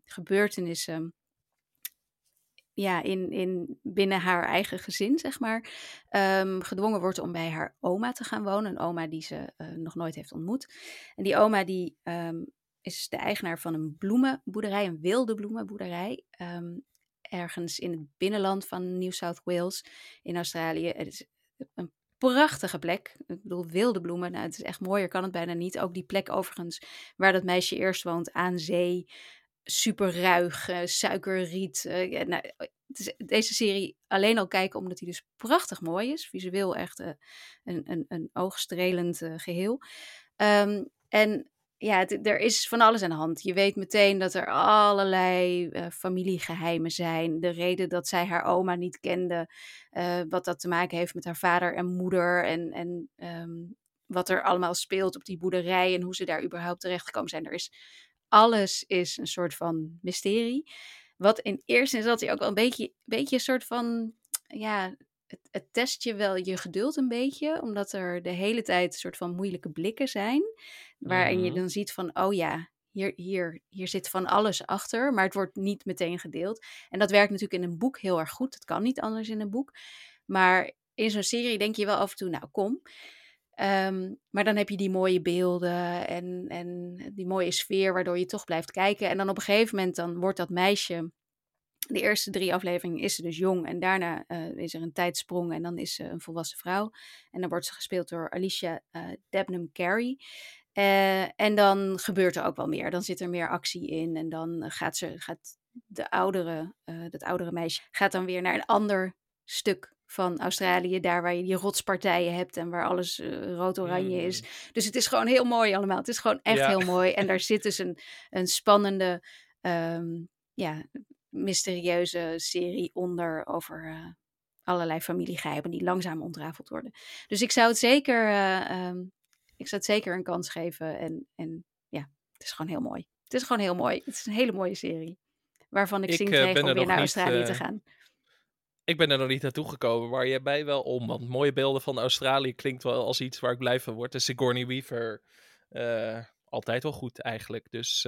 gebeurtenissen binnen haar eigen gezin, zeg maar, gedwongen wordt om bij haar oma te gaan wonen. Een oma die ze nog nooit heeft ontmoet. En die oma die is de eigenaar van een bloemenboerderij, een wilde bloemenboerderij. Ergens in het binnenland van New South Wales in Australië. Het is een prachtige plek. Ik bedoel, wilde bloemen. Nou, het is echt mooi. Je kan het bijna niet. Ook die plek overigens waar dat meisje eerst woont, aan zee. Super ruig, suikerriet. Deze serie alleen al kijken omdat die dus prachtig mooi is. Visueel echt een oogstrelend geheel. Er is van alles aan de hand. Je weet meteen dat er allerlei familiegeheimen zijn. De reden dat zij haar oma niet kende. Wat dat te maken heeft met haar vader en moeder. En wat er allemaal speelt op die boerderij. En hoe ze daar überhaupt terecht gekomen zijn. Alles is een soort van mysterie. Wat in eerste instantie ook wel een beetje een soort van... Ja, het test je wel je geduld een beetje, omdat er de hele tijd een soort van moeilijke blikken zijn, waarin je dan ziet van, oh ja, hier zit van alles achter, maar het wordt niet meteen gedeeld. En dat werkt natuurlijk in een boek heel erg goed, dat kan niet anders in een boek. Maar in zo'n serie denk je wel af en toe, nou kom. Maar dan heb je die mooie beelden en die mooie sfeer, waardoor je toch blijft kijken. En dan op een gegeven moment dan wordt dat meisje De eerste 3 afleveringen is ze dus jong en daarna is er een tijdsprong en dan is ze een volwassen vrouw. En dan wordt ze gespeeld door Alicia Debenham Carey. En dan gebeurt er ook wel meer. Dan zit er meer actie in en dan gaat dat oudere meisje gaat dan weer naar een ander stuk van Australië, daar waar je die rotspartijen hebt en waar alles rood-oranje is. Dus het is gewoon heel mooi allemaal. Het is gewoon echt heel mooi. En daar zit dus een spannende, mysterieuze serie onder over allerlei familiegeheimen die langzaam ontrafeld worden. Dus ik zou het zeker, een kans geven. En ja, het is gewoon heel mooi. Het is gewoon heel mooi. Het is een hele mooie serie. Waarvan ik zin kreeg om weer naar Australië te gaan. Ik ben er nog niet naartoe gekomen, maar jij bij wel om. Want mooie beelden van Australië klinkt wel als iets waar ik blij van word. En Sigourney Weaver, altijd wel goed eigenlijk. Dus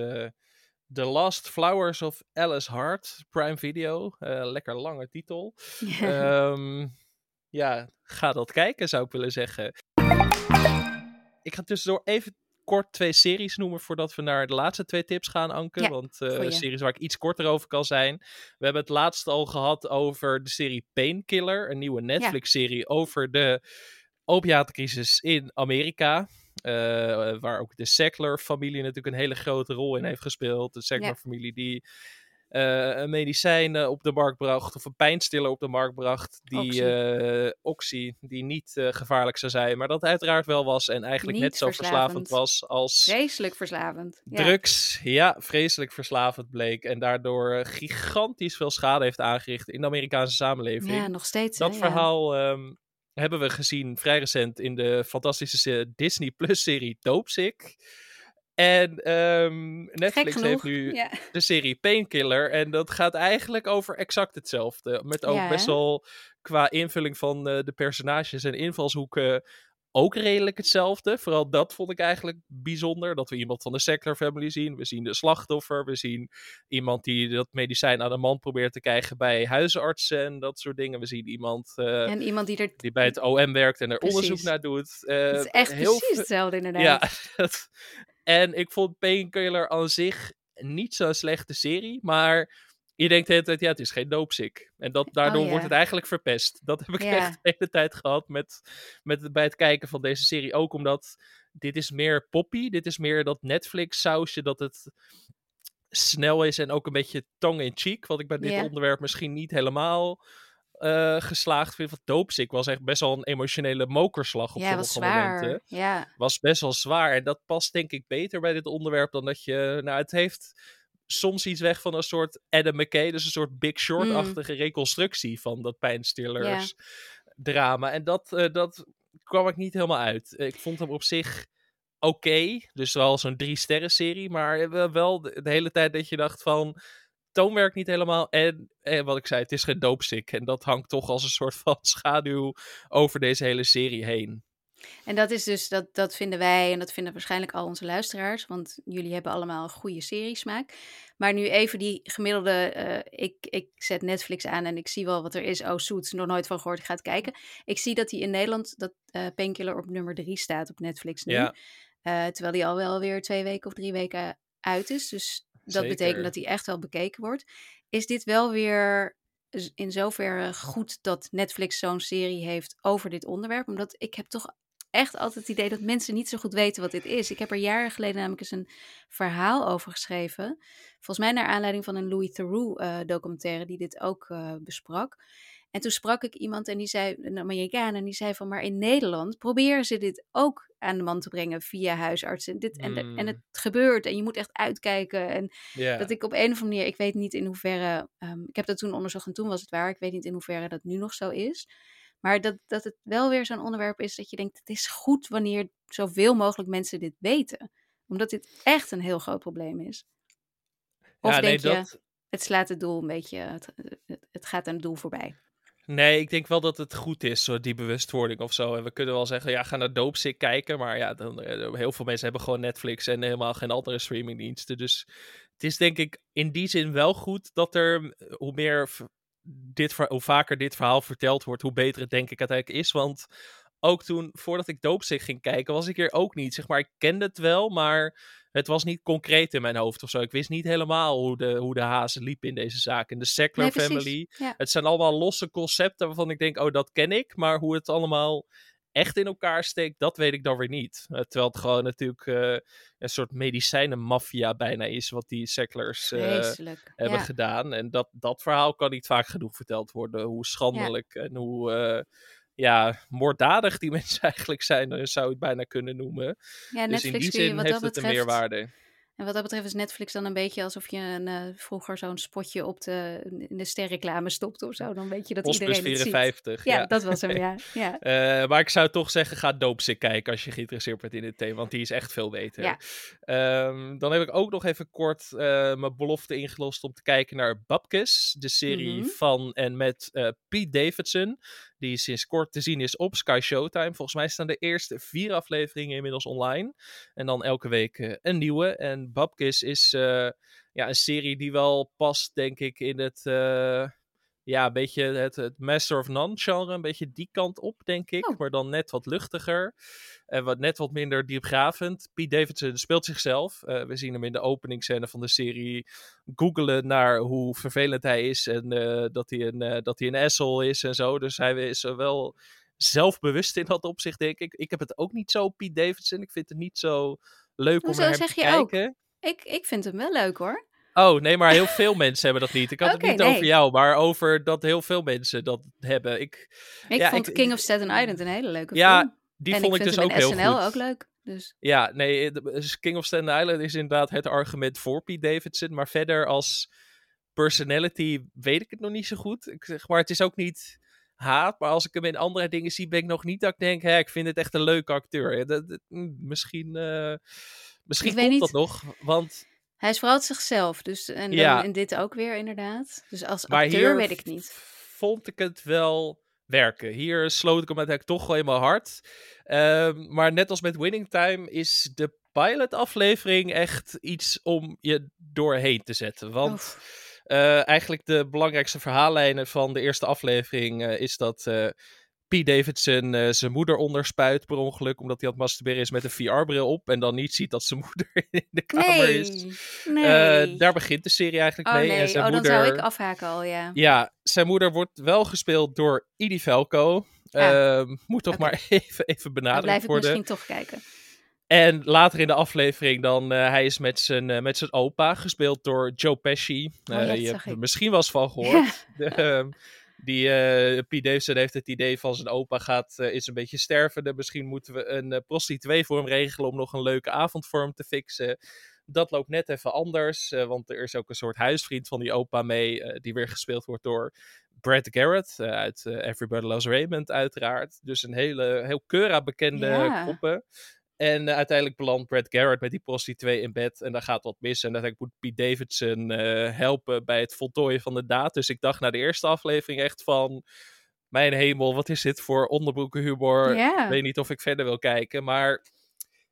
The Last Flowers of Alice Hart, Prime Video. Lekker lange titel. Yeah. Ga dat kijken, zou ik willen zeggen. Ik ga tussendoor even kort 2 series noemen voordat we naar de laatste 2 tips gaan, Anke. Ja, want series waar ik iets korter over kan zijn. We hebben het laatst al gehad over de serie Painkiller, een nieuwe Netflix-serie over de opiaatcrisis in Amerika. Waar ook de Sackler-familie natuurlijk een hele grote rol in heeft gespeeld. De Sackler-familie die een medicijn op de markt bracht, of een pijnstiller op de markt bracht, die Oxy, die niet gevaarlijk zou zijn, maar dat uiteraard wel was en eigenlijk niet net zo verslavend was als vreselijk verslavend. Drugs, vreselijk verslavend bleek en daardoor gigantisch veel schade heeft aangericht in de Amerikaanse samenleving. Ja, nog steeds. Dat verhaal hebben we gezien vrij recent in de fantastische Disney Plus-serie Dopesick. En Netflix heeft nu de serie Painkiller. En dat gaat eigenlijk over exact hetzelfde. Met ook best wel qua invulling van de personages en invalshoeken ook redelijk hetzelfde. Vooral dat vond ik eigenlijk bijzonder. Dat we iemand van de Sackler-family zien. We zien de slachtoffer. We zien iemand die dat medicijn aan de man probeert te krijgen bij huisartsen en dat soort dingen. We zien iemand, die bij het OM werkt en er onderzoek naar doet. Het is echt precies hetzelfde inderdaad. Ja, en ik vond Painkiller aan zich niet zo'n slechte serie, maar je denkt de hele tijd, het is geen Dopesick. En daardoor wordt het eigenlijk verpest. Dat heb ik echt de hele tijd gehad bij het kijken van deze serie. Ook omdat dit is meer poppy, dit is meer dat Netflix-sausje, dat het snel is en ook een beetje tongue-in-cheek, wat ik bij dit onderwerp misschien niet helemaal geslaagd vind. Want Dopesick was echt best wel een emotionele mokerslag op sommige momenten. Ja. Was best wel zwaar. En dat past denk ik beter bij dit onderwerp dan dat je... Nou, het heeft soms iets weg van een soort Adam McKay, dus een soort Big Short-achtige reconstructie van dat pijnstillers drama. En dat kwam ik niet helemaal uit. Ik vond hem op zich oké. Dus wel zo'n 3-sterren serie, maar wel de hele tijd dat je dacht van... toonwerk niet helemaal. En wat ik zei, het is geen Dopesick. En dat hangt toch als een soort van schaduw over deze hele serie heen. En dat is dus, dat vinden wij en dat vinden waarschijnlijk al onze luisteraars. Want jullie hebben allemaal een goede seriesmaak. Maar nu even die gemiddelde, ik zet Netflix aan en ik zie wel wat er is. Oh, Suits, nog nooit van gehoord, ik ga het kijken. Ik zie dat die in Nederland, dat Painkiller op nummer 3 staat op Netflix nu. Ja. Terwijl die al wel weer 2 weken of 3 weken uit is. Dus dat betekent dat hij echt wel bekeken wordt. Is dit wel weer in zoverre goed dat Netflix zo'n serie heeft over dit onderwerp? Omdat ik heb toch echt altijd het idee dat mensen niet zo goed weten wat dit is. Ik heb er jaren geleden namelijk eens een verhaal over geschreven. Volgens mij naar aanleiding van een Louis Theroux documentaire die dit ook besprak. En toen sprak ik iemand en die zei, een Amerikaan, en die zei van, maar in Nederland proberen ze dit ook aan de man te brengen via huisartsen. En het gebeurt en je moet echt uitkijken. En dat ik op een of andere manier, ik weet niet in hoeverre, ik heb dat toen onderzocht en toen was het waar, ik weet niet in hoeverre dat nu nog zo is. Maar dat het wel weer zo'n onderwerp is dat je denkt, het is goed wanneer zoveel mogelijk mensen dit weten. Omdat dit echt een heel groot probleem is. Of het slaat het doel een beetje, het gaat aan het doel voorbij. Nee, ik denk wel dat het goed is, die bewustwording of zo. En we kunnen wel zeggen, ga naar Dopesick kijken. Maar heel veel mensen hebben gewoon Netflix en helemaal geen andere streamingdiensten. Dus het is denk ik in die zin wel goed dat er, hoe vaker dit verhaal verteld wordt, hoe beter het denk ik uiteindelijk is. Want ook toen, voordat ik Dopesick ging kijken, was ik hier ook niet. Zeg maar, ik kende het wel, maar het was niet concreet in mijn hoofd of zo. Ik wist niet helemaal hoe de hazen liepen in deze zaak. En de Sackler family. Ja. Het zijn allemaal losse concepten waarvan ik denk, oh, dat ken ik. Maar hoe het allemaal echt in elkaar steekt, dat weet ik dan weer niet. Terwijl het gewoon natuurlijk een soort medicijnenmafia bijna is, wat die Sacklers hebben gedaan. En dat verhaal kan niet vaak genoeg verteld worden. Hoe schandelijk en hoe moorddadig die mensen eigenlijk zijn, zou je het bijna kunnen noemen. Ja, dus Netflix, in die zin heeft het een meerwaarde. En wat dat betreft is Netflix dan een beetje alsof je vroeger zo'n spotje in de sterreclame stopt of zo. Dan weet je dat Postbus iedereen het 54, ziet. Ja, dat was hem, ja. Maar ik zou toch zeggen, ga Dopesick kijken als je geïnteresseerd bent in dit thema, want die is echt veel beter. Ja. Dan heb ik ook nog even kort mijn belofte ingelost om te kijken naar Bupkis, de serie van en met Pete Davidson, die sinds kort te zien is op Sky Showtime. Volgens mij staan de eerste 4 afleveringen inmiddels online. En dan elke week een nieuwe. En Bupkis is een serie die wel past, denk ik, in het een beetje het Master of None genre. Een beetje die kant op, denk ik. Oh. Maar dan net wat luchtiger. En net wat minder diepgravend. Pete Davidson speelt zichzelf. We zien hem in de openingsscène van de serie googelen naar hoe vervelend hij is. En dat hij een asshole is en zo. Dus hij is wel zelfbewust in dat opzicht, denk ik. Ik heb het ook niet zo, Pete Davidson. Ik vind het niet zo leuk om naar hem te kijken. Ook? Ik vind hem wel leuk, hoor. Oh, nee, maar heel veel mensen hebben dat niet. Ik had het niet over jou, maar over dat heel veel mensen dat hebben. Ik vond King of Staten Island een hele leuke film. Die en vond ik dus ook heel goed. En SNL ook leuk. Dus. Ja, nee, King of Staten Island is inderdaad het argument voor Pete Davidson. Maar verder als personality weet ik het nog niet zo goed. Ik zeg maar, het is ook niet haat. Maar als ik hem in andere dingen zie, ben ik nog niet dat ik denk, ik vind het echt een leuke acteur. Misschien komt dat nog, want hij is vooral zichzelf, dus en in dit ook weer inderdaad. Dus als acteur weet ik niet. Vond ik het wel werken. Hier sloot ik hem uiteindelijk toch wel helemaal hard. Maar net als met Winning Time is de pilot-aflevering echt iets om je doorheen te zetten. Want eigenlijk de belangrijkste verhaallijnen van de eerste aflevering is dat Pete Davidson zijn moeder onderspuit per ongeluk, omdat hij aan het masturberen is met een VR-bril op en dan niet ziet dat zijn moeder in de kamer is. Nee. Daar begint de serie eigenlijk mee. Nee. En zijn moeder, dan zou ik afhaken al, ja. Ja, zijn moeder wordt wel gespeeld door Edie Falco. Ja. Moet toch maar even benadrukt worden. Dan blijf ik misschien toch kijken. En later in de aflevering dan, hij is met zijn opa, gespeeld door Joe Pesci. Je hebt er misschien wel eens van gehoord. Ja. Pete Davidson heeft het idee van zijn opa is een beetje stervende. Misschien moeten we een prostituee voor hem regelen om nog een leuke avond voor hem te fixen. Dat loopt net even anders, want er is ook een soort huisvriend van die opa mee, die weer gespeeld wordt door Brad Garrett uit Everybody Loves Raymond uiteraard. Dus een heel keura bekende koppen. En uiteindelijk belandt Brad Garrett met die prostituee in bed. En daar gaat wat mis. En uiteindelijk moet Pete Davidson helpen bij het voltooien van de daad. Dus ik dacht na de eerste aflevering echt van, mijn hemel, wat is dit voor onderbroekenhumor? Yeah. Ik weet niet of ik verder wil kijken. Maar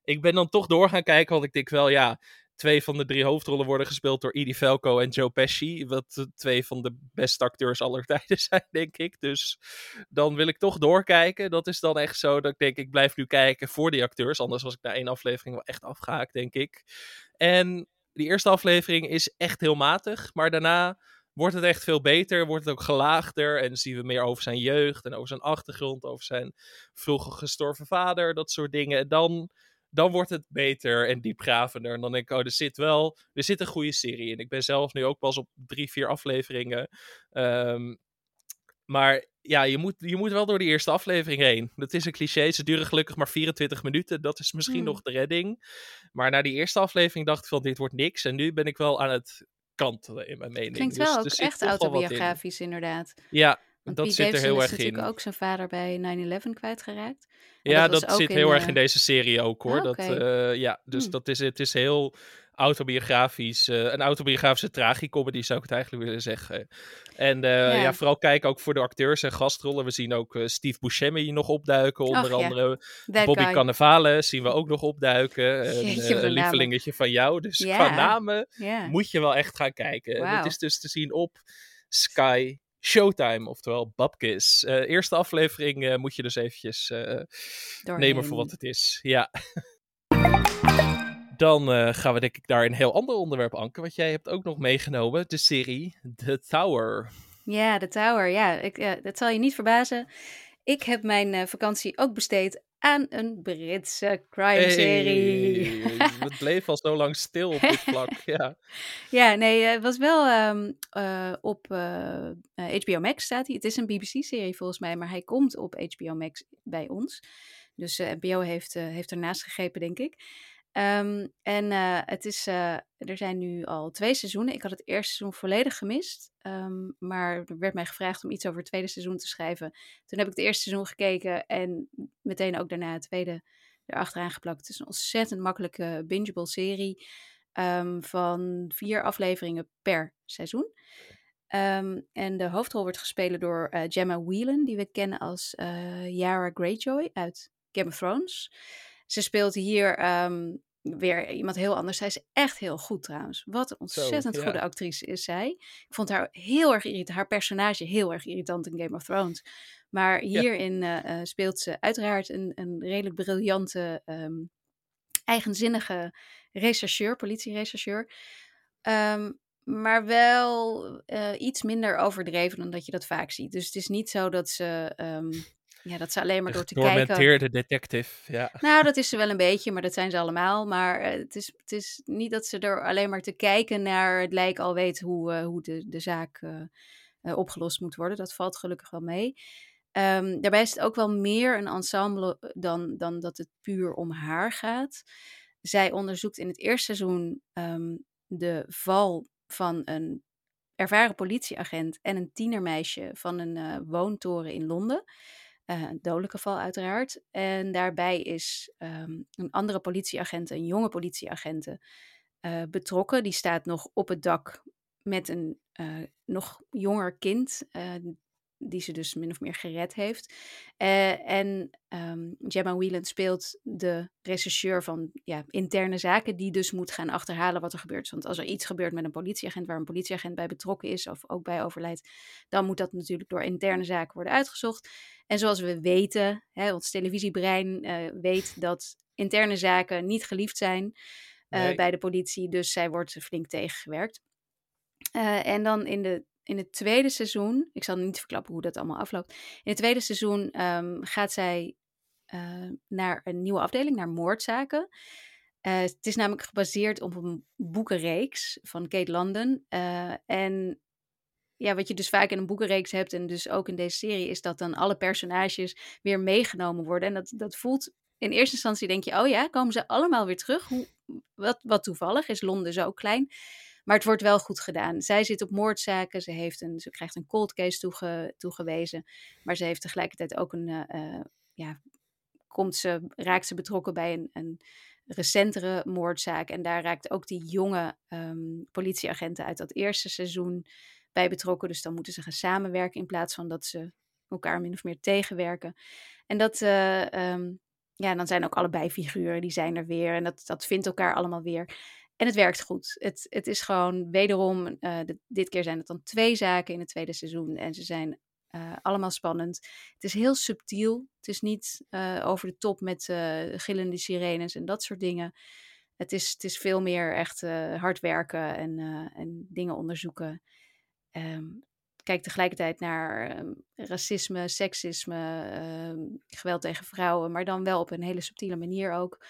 ik ben dan toch door gaan kijken. Want ik denk wel, 2 van de 3 hoofdrollen worden gespeeld door Edie Falco en Joe Pesci. Wat 2 van de beste acteurs aller tijden zijn, denk ik. Dus dan wil ik toch doorkijken. Dat is dan echt zo dat ik denk, ik blijf nu kijken voor die acteurs. Anders was ik na 1 aflevering wel echt afgehaakt, denk ik. En die eerste aflevering is echt heel matig. Maar daarna wordt het echt veel beter. Wordt het ook gelaagder. En zien we meer over zijn jeugd en over zijn achtergrond. Over zijn vroeger gestorven vader. Dat soort dingen. En dan wordt het beter en diepgravender. En dan denk ik, er zit een goede serie in. Ik ben zelf nu ook pas op 3-4 afleveringen. Maar je moet wel door die eerste aflevering heen. Dat is een cliché. Ze duren gelukkig maar 24 minuten. Dat is misschien nog de redding. Maar na die eerste aflevering dacht ik van, dit wordt niks. En nu ben ik wel aan het kantelen in mijn mening. Klinkt wel dus ook echt autobiografisch inderdaad. Ja. Want dat Pete zit Davidson er heel erg in. Hij is natuurlijk ook zijn vader bij 9/11 kwijtgeraakt. En ja, dat zit heel erg in deze serie ook, hoor. Het is heel autobiografisch. Een autobiografische tragicomedy zou ik het eigenlijk willen zeggen. En vooral kijk ook voor de acteurs en gastrollen. We zien ook Steve Buscemi nog opduiken. Onder andere Bobby Cannavale zien we ook nog opduiken. Een lievelingetje van jou. Dus qua namen moet je wel echt gaan kijken. Wow. En het is dus te zien op Sky Showtime, oftewel Bupkis. Eerste aflevering moet je dus eventjes nemen voor wat het is. Ja. Dan gaan we denk ik naar een heel ander onderwerp, Anke. Want jij hebt ook nog meegenomen de serie The Tower. Ja, The Tower. Ja, dat zal je niet verbazen. Ik heb mijn vakantie ook besteed aan een Britse crime-serie. Hey, het bleef al zo lang stil op dit vlak. Ja. Ja, nee, het was wel op HBO Max staat hij. Het is een BBC-serie volgens mij, maar hij komt op HBO Max bij ons. Dus HBO heeft ernaast gegrepen, denk ik. Het is, er zijn nu al 2 seizoenen. Ik had het eerste seizoen volledig gemist. Maar er werd mij gevraagd om iets over het tweede seizoen te schrijven. Toen heb ik het eerste seizoen gekeken en meteen ook daarna het tweede erachteraan geplakt. Het is een ontzettend makkelijke bingeable serie van 4 afleveringen per seizoen. En de hoofdrol wordt gespeeld door Gemma Whelan, die we kennen als Yara Greyjoy uit Game of Thrones. Ze speelt hier weer iemand heel anders. Zij is echt heel goed trouwens. Wat een ontzettend goede actrice is zij. Ik vond haar heel erg irritant. Haar personage heel erg irritant in Game of Thrones. Maar hierin speelt ze uiteraard een redelijk briljante, eigenzinnige rechercheur, politierechercheur. Maar wel iets minder overdreven dan dat je dat vaak ziet. Dus het is niet zo dat ze... dat ze alleen maar door te kijken... Een getormenteerde detective, ja. Nou, dat is ze wel een beetje, maar dat zijn ze allemaal. Maar het is niet dat ze er alleen maar te kijken naar het lijk al weet hoe de zaak opgelost moet worden. Dat valt gelukkig wel mee. Daarbij is het ook wel meer een ensemble dan dat het puur om haar gaat. Zij onderzoekt in het eerste seizoen de val van een ervaren politieagent en een tienermeisje van een woontoren in Londen. Een dodelijke val uiteraard. En daarbij is een andere politieagent, een jonge politieagenten betrokken. Die staat nog op het dak met een nog jonger kind, die ze dus min of meer gered heeft. Gemma Whelan speelt de rechercheur van interne zaken, die dus moet gaan achterhalen wat er gebeurt. Want als er iets gebeurt met een politieagent, waar een politieagent bij betrokken is of ook bij overlijdt, dan moet dat natuurlijk door interne zaken worden uitgezocht. En zoals we weten, ons televisiebrein weet dat interne zaken niet geliefd zijn bij de politie. Dus zij wordt flink tegengewerkt. En dan in het tweede seizoen, ik zal niet verklappen hoe dat allemaal afloopt. In het tweede seizoen gaat zij naar een nieuwe afdeling, naar moordzaken. Het is namelijk gebaseerd op een boekenreeks van Kate London. Wat je dus vaak in een boekenreeks hebt en dus ook in deze serie, is dat dan alle personages weer meegenomen worden. En dat voelt in eerste instantie, denk je, komen ze allemaal weer terug? Wat toevallig, is Londen zo klein? Maar het wordt wel goed gedaan. Zij zit op moordzaken. Ze krijgt een cold case toegewezen. Maar ze heeft tegelijkertijd ook een... raakt ze betrokken bij een recentere moordzaak. En daar raakt ook die jonge politieagenten uit dat eerste seizoen bij betrokken. Dus dan moeten ze gaan samenwerken in plaats van dat ze elkaar min of meer tegenwerken. En dat... dan zijn ook allebei figuren, die zijn er weer. En dat vindt elkaar allemaal weer. En het werkt goed. Het is gewoon wederom, dit keer zijn het dan 2 zaken in het tweede seizoen. En ze zijn allemaal spannend. Het is heel subtiel. Het is niet over de top met gillende sirenes en dat soort dingen. Het is veel meer echt hard werken en dingen onderzoeken. Kijk tegelijkertijd naar racisme, seksisme, geweld tegen vrouwen. Maar dan wel op een hele subtiele manier ook.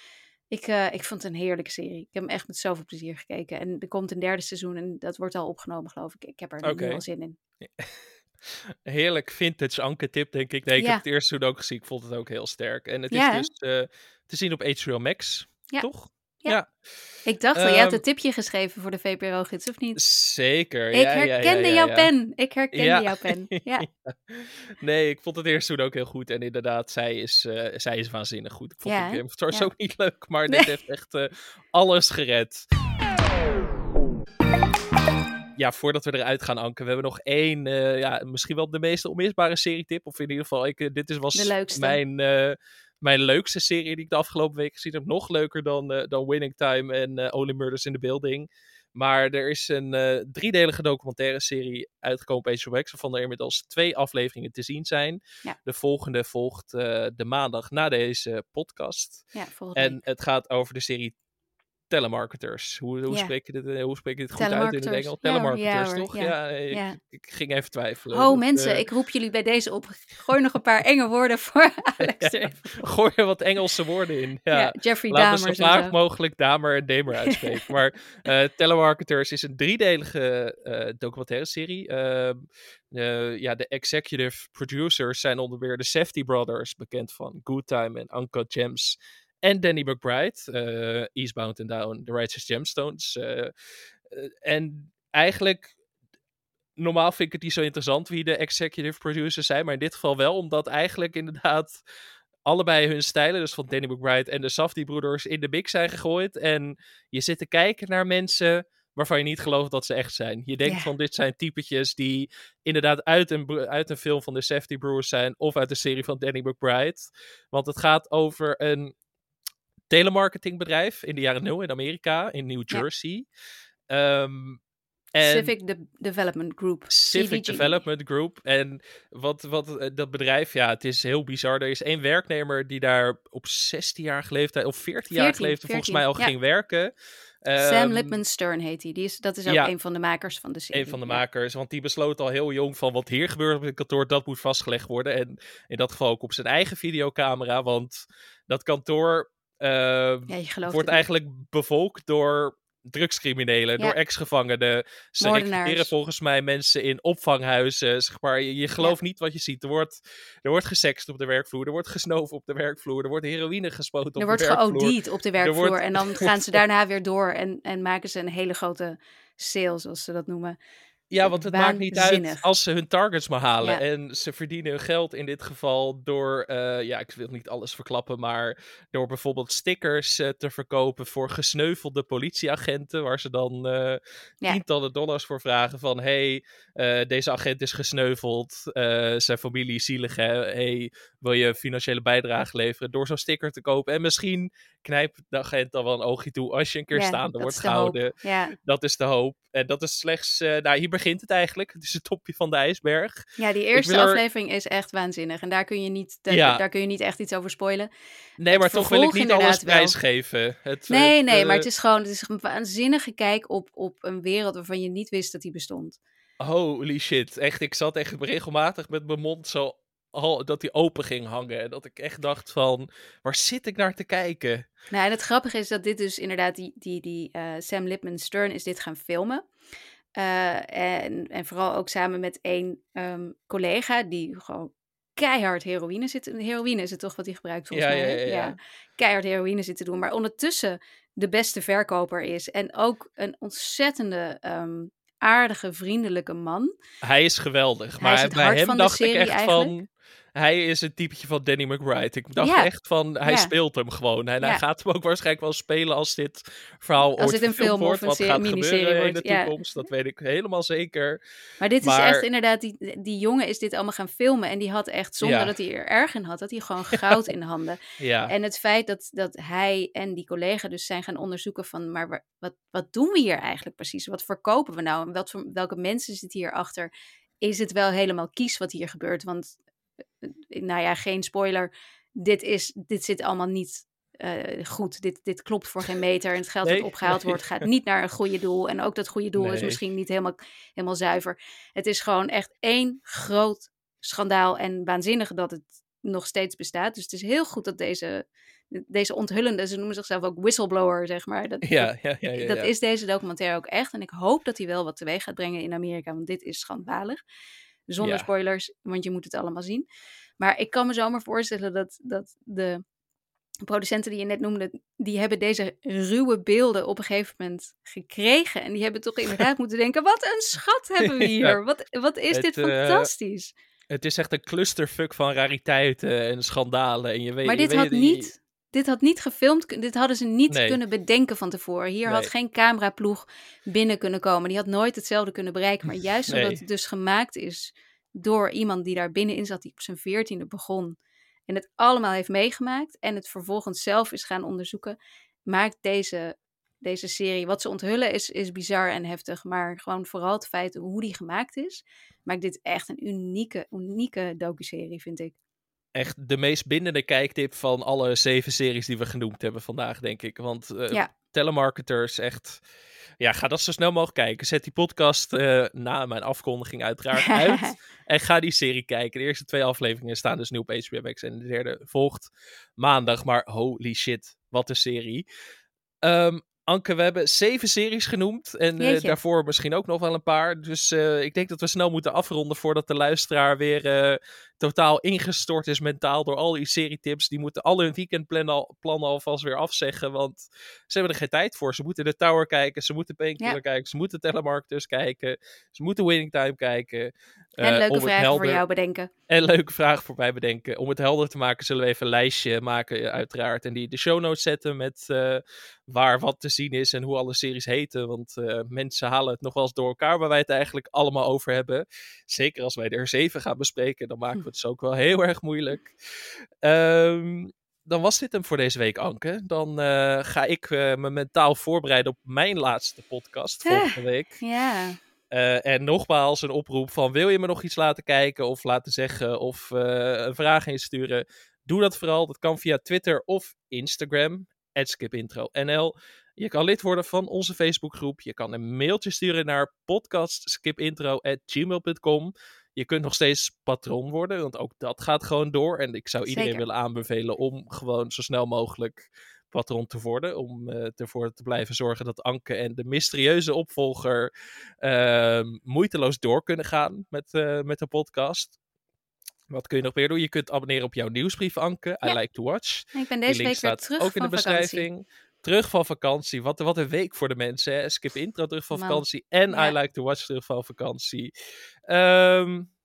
Ik vond het een heerlijke serie. Ik heb hem echt met zoveel plezier gekeken. En er komt een derde seizoen en dat wordt al opgenomen, geloof ik. Ik heb er nu al zin in. Heerlijk vintage Anke tip, denk ik. Nee, ik heb het eerste seizoen ook gezien. Ik vond het ook heel sterk. En het is dus te zien op HBO Max, toch? Ja. Ik dacht al, je hebt een tipje geschreven voor de VPRO-gids, of niet? Zeker. Ik herkende jouw pen. Ja. Nee, ik vond het eerst toen ook heel goed. En inderdaad, zij is waanzinnig goed. Ik vond het Game of Thrones ook niet leuk, maar dit heeft echt alles gered. Ja, voordat we eruit gaan, Anke, we hebben nog 1, misschien wel de meest onmisbare serietip. Of in ieder geval, dit was mijn leukste serie die ik de afgelopen week gezien heb. Nog leuker dan Winning Time en Only Murders in the Building. Maar er is een 3-delige documentaire serie uitgekomen op HBO Max, waarvan er inmiddels 2 afleveringen te zien zijn. Ja. De volgende volgt de maandag na deze podcast. Ja, en het gaat over de serie telemarketers. Hoe spreek je dit goed uit in het Engels? Telemarketers, toch? Ik ging even twijfelen. Oh, mensen, ik roep jullie bij deze op. Gooi nog een paar enge woorden voor Alex. Ja, gooi er wat Engelse woorden in. Ja, Jeffrey Dahmer. Laten we zo vaak mogelijk Dahmer en Damer uitspreken. Maar Telemarketers is een driedelige documentaire serie. De executive producers zijn onder meer de Safdie Brothers, bekend van Good Time en Uncut Gems. En Danny McBride, Eastbound and Down, The Righteous Gemstones. En eigenlijk, normaal vind ik het niet zo interessant wie de executive producers zijn. Maar in dit geval wel, omdat eigenlijk inderdaad allebei hun stijlen, dus van Danny McBride en de Safdie Brothers, in de mix zijn gegooid. En je zit te kijken naar mensen waarvan je niet gelooft dat ze echt zijn. Je denkt van, dit zijn typetjes die inderdaad uit een film van de Safdie Brothers zijn, of uit de serie van Danny McBride. Want het gaat over een telemarketingbedrijf in de jaren 0 in Amerika, in New Jersey. Ja. Civic Development Group. Civic Development Group. En wat dat bedrijf, het is heel bizar. Er is één werknemer die daar op 16-jarige leeftijd, of 14-jarige leeftijd volgens mij al ging werken. Sam Lipman Stern heet hij. Dat is ook een van de makers van de serie. Een van de makers, want die besloot al heel jong van wat hier gebeurt op het kantoor, dat moet vastgelegd worden. En in dat geval ook op zijn eigen videocamera, want dat kantoor wordt eigenlijk bevolkt door drugscriminelen, door ex-gevangenen. Ze recruteren volgens mij mensen in opvanghuizen. Zeg maar. Je gelooft niet wat je ziet. Er wordt gesext op de werkvloer. Er wordt gesnoven op de werkvloer. Er wordt heroïne gespoten op de werkvloer. Er wordt geodied op de werkvloer. En dan gaan ze daarna weer door en maken ze een hele grote sale, zoals ze dat noemen. Ja, want het maakt niet uit als ze hun targets maar halen. Ja. En ze verdienen hun geld in dit geval door, ik wil niet alles verklappen, maar door bijvoorbeeld stickers te verkopen voor gesneuvelde politieagenten, waar ze dan tientallen dollars voor vragen van, deze agent is gesneuveld, zijn familie is zielig, wil je financiële bijdrage leveren door zo'n sticker te kopen? En misschien knijpt de agent dan wel een oogje toe als je een keer staande wordt gehouden. Ja. Dat is de hoop. En dat is slechts, hier begint het eigenlijk. Het is het topje van de ijsberg. Ja, die eerste aflevering is echt waanzinnig. En daar kun je niet, daar kun je niet echt iets over spoilen. Nee, maar toch wil ik niet alles prijsgeven. Maar het is een waanzinnige kijk op een wereld waarvan je niet wist dat die bestond. Holy shit. Echt, ik zat echt regelmatig met mijn mond zo, dat die open ging hangen. En dat ik echt dacht van, waar zit ik naar te kijken? Nou, en het grappige is dat dit dus inderdaad, die Sam Lipman Stern is dit gaan filmen. En vooral ook samen met één collega die gewoon keihard heroïne zit. Heroïne is het toch wat hij gebruikt volgens mij? Ja. Keihard heroïne zit te doen. Maar ondertussen de beste verkoper is. En ook een ontzettende aardige, vriendelijke man. Hij is geweldig. Maar bij hem dacht ik echt van, hij is een typetje van Danny McBride. Ik dacht echt van, hij speelt hem gewoon. En hij gaat hem ook waarschijnlijk wel spelen als dit verhaal ooit verfilmd wordt. Als dit een film of een miniserie wordt. In de toekomst, dat weet ik helemaal zeker. Maar dit is echt inderdaad, die jongen is dit allemaal gaan filmen. En die had echt, zonder dat hij er erg in had, had hij gewoon goud in handen. Ja. En het feit dat hij en die collega dus zijn gaan onderzoeken van, maar wat doen we hier eigenlijk precies? Wat verkopen we nou? En welke mensen zitten hierachter? Is het wel helemaal kies wat hier gebeurt? Want geen spoiler. Dit zit allemaal niet goed. Dit klopt voor geen meter. En het geld dat opgehaald wordt gaat niet naar een goede doel. En ook dat goede doel is misschien niet helemaal zuiver. Het is gewoon echt één groot schandaal. En waanzinnig dat het nog steeds bestaat. Dus het is heel goed dat deze onthullende, ze noemen zichzelf ook whistleblower, zeg maar. Dat is deze documentaire ook echt. En ik hoop dat hij wel wat teweeg gaat brengen in Amerika. Want dit is schandalig. Zonder spoilers, want je moet het allemaal zien. Maar ik kan me zomaar voorstellen dat de producenten die je net noemde, die hebben deze ruwe beelden op een gegeven moment gekregen. En die hebben toch inderdaad moeten denken, wat een schat hebben we hier. Wat is dit fantastisch. Het is echt een clusterfuck van rariteiten en schandalen. En je weet, maar dit had niet gefilmd. Dit hadden ze niet kunnen bedenken van tevoren. Hier had geen cameraploeg binnen kunnen komen. Die had nooit hetzelfde kunnen bereiken. Maar juist omdat het dus gemaakt is door iemand die daar binnenin zat, die op zijn 14e begon en het allemaal heeft meegemaakt en het vervolgens zelf is gaan onderzoeken, maakt deze serie, wat ze onthullen is bizar en heftig, maar gewoon vooral het feit hoe die gemaakt is, maakt dit echt een unieke docuserie, vind ik. Echt de meest bindende kijktip van alle 7 series die we genoemd hebben vandaag, denk ik. Want Telemarketers, echt... Ja, ga dat zo snel mogelijk kijken. Zet die podcast na mijn afkondiging uiteraard uit. En ga die serie kijken. De eerste 2 afleveringen staan dus nu op HBO Max. En de derde volgt maandag. Maar holy shit, wat een serie. Anke, we hebben 7 series genoemd. En daarvoor misschien ook nog wel een paar. Dus ik denk dat we snel moeten afronden... voordat de luisteraar weer totaal ingestort is mentaal... door al die serietips. Die moeten al hun weekendplannen alvast weer afzeggen. Want ze hebben er geen tijd voor. Ze moeten de Tower kijken. Ze moeten Painkiller kijken. Ze moeten Telemarketers kijken. Ze moeten Winning Time kijken. En leuke vragen voor jou bedenken. En leuke vragen voor mij bedenken. Om het helder te maken zullen we even een lijstje maken uiteraard. En die de show notes zetten met... waar wat te zien is en hoe alle series heten. Want mensen halen het nog wel eens door elkaar... waar wij het eigenlijk allemaal over hebben. Zeker als wij er 7 gaan bespreken... dan maken we het zo ook wel heel erg moeilijk. Dan was dit hem voor deze week, Anke. Dan ga ik me mentaal voorbereiden... op mijn laatste podcast volgende week. Ja. En nogmaals een oproep van... wil je me nog iets laten kijken of laten zeggen... of een vraag insturen? Doe dat vooral. Dat kan via Twitter of Instagram... @skipintro.nl. Je kan lid worden van onze Facebookgroep. Je kan een mailtje sturen naar podcastskipintro@gmail.com. Je kunt nog steeds patroon worden, want ook dat gaat gewoon door. En ik zou iedereen willen aanbevelen om gewoon zo snel mogelijk patroon te worden. Om ervoor te blijven zorgen dat Anke en de mysterieuze opvolger moeiteloos door kunnen gaan met de podcast. Wat kun je nog meer doen? Je kunt abonneren op jouw nieuwsbrief, Anke. I like to watch. Ik ben deze week weer terug ook van in de beschrijving. Terug van vakantie. Wat een week voor de mensen. Hè? Skip intro, terug van vakantie. En I like to watch, terug van vakantie.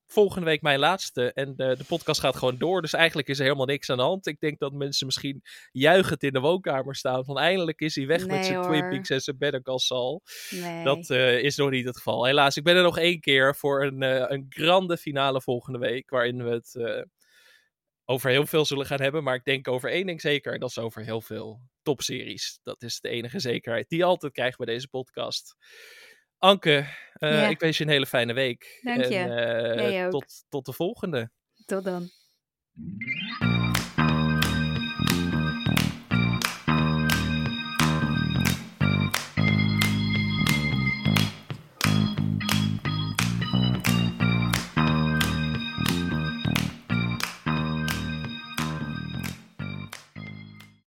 Volgende week mijn laatste. En de podcast gaat gewoon door. Dus eigenlijk is er helemaal niks aan de hand. Ik denk dat mensen misschien juichend in de woonkamer staan. Van eindelijk is hij weg met zijn Twin Peaks en zijn Better Call Saul. Nee. Dat is nog niet het geval. Helaas, ik ben er nog 1 keer voor een grande finale volgende week. Waarin we het over heel veel zullen gaan hebben. Maar ik denk over 1 ding zeker. En dat is over heel veel topseries. Dat is de enige zekerheid die je altijd krijgt bij deze podcast. Anke, ik wens je een hele fijne week. Dank je. En, tot de volgende. Tot dan.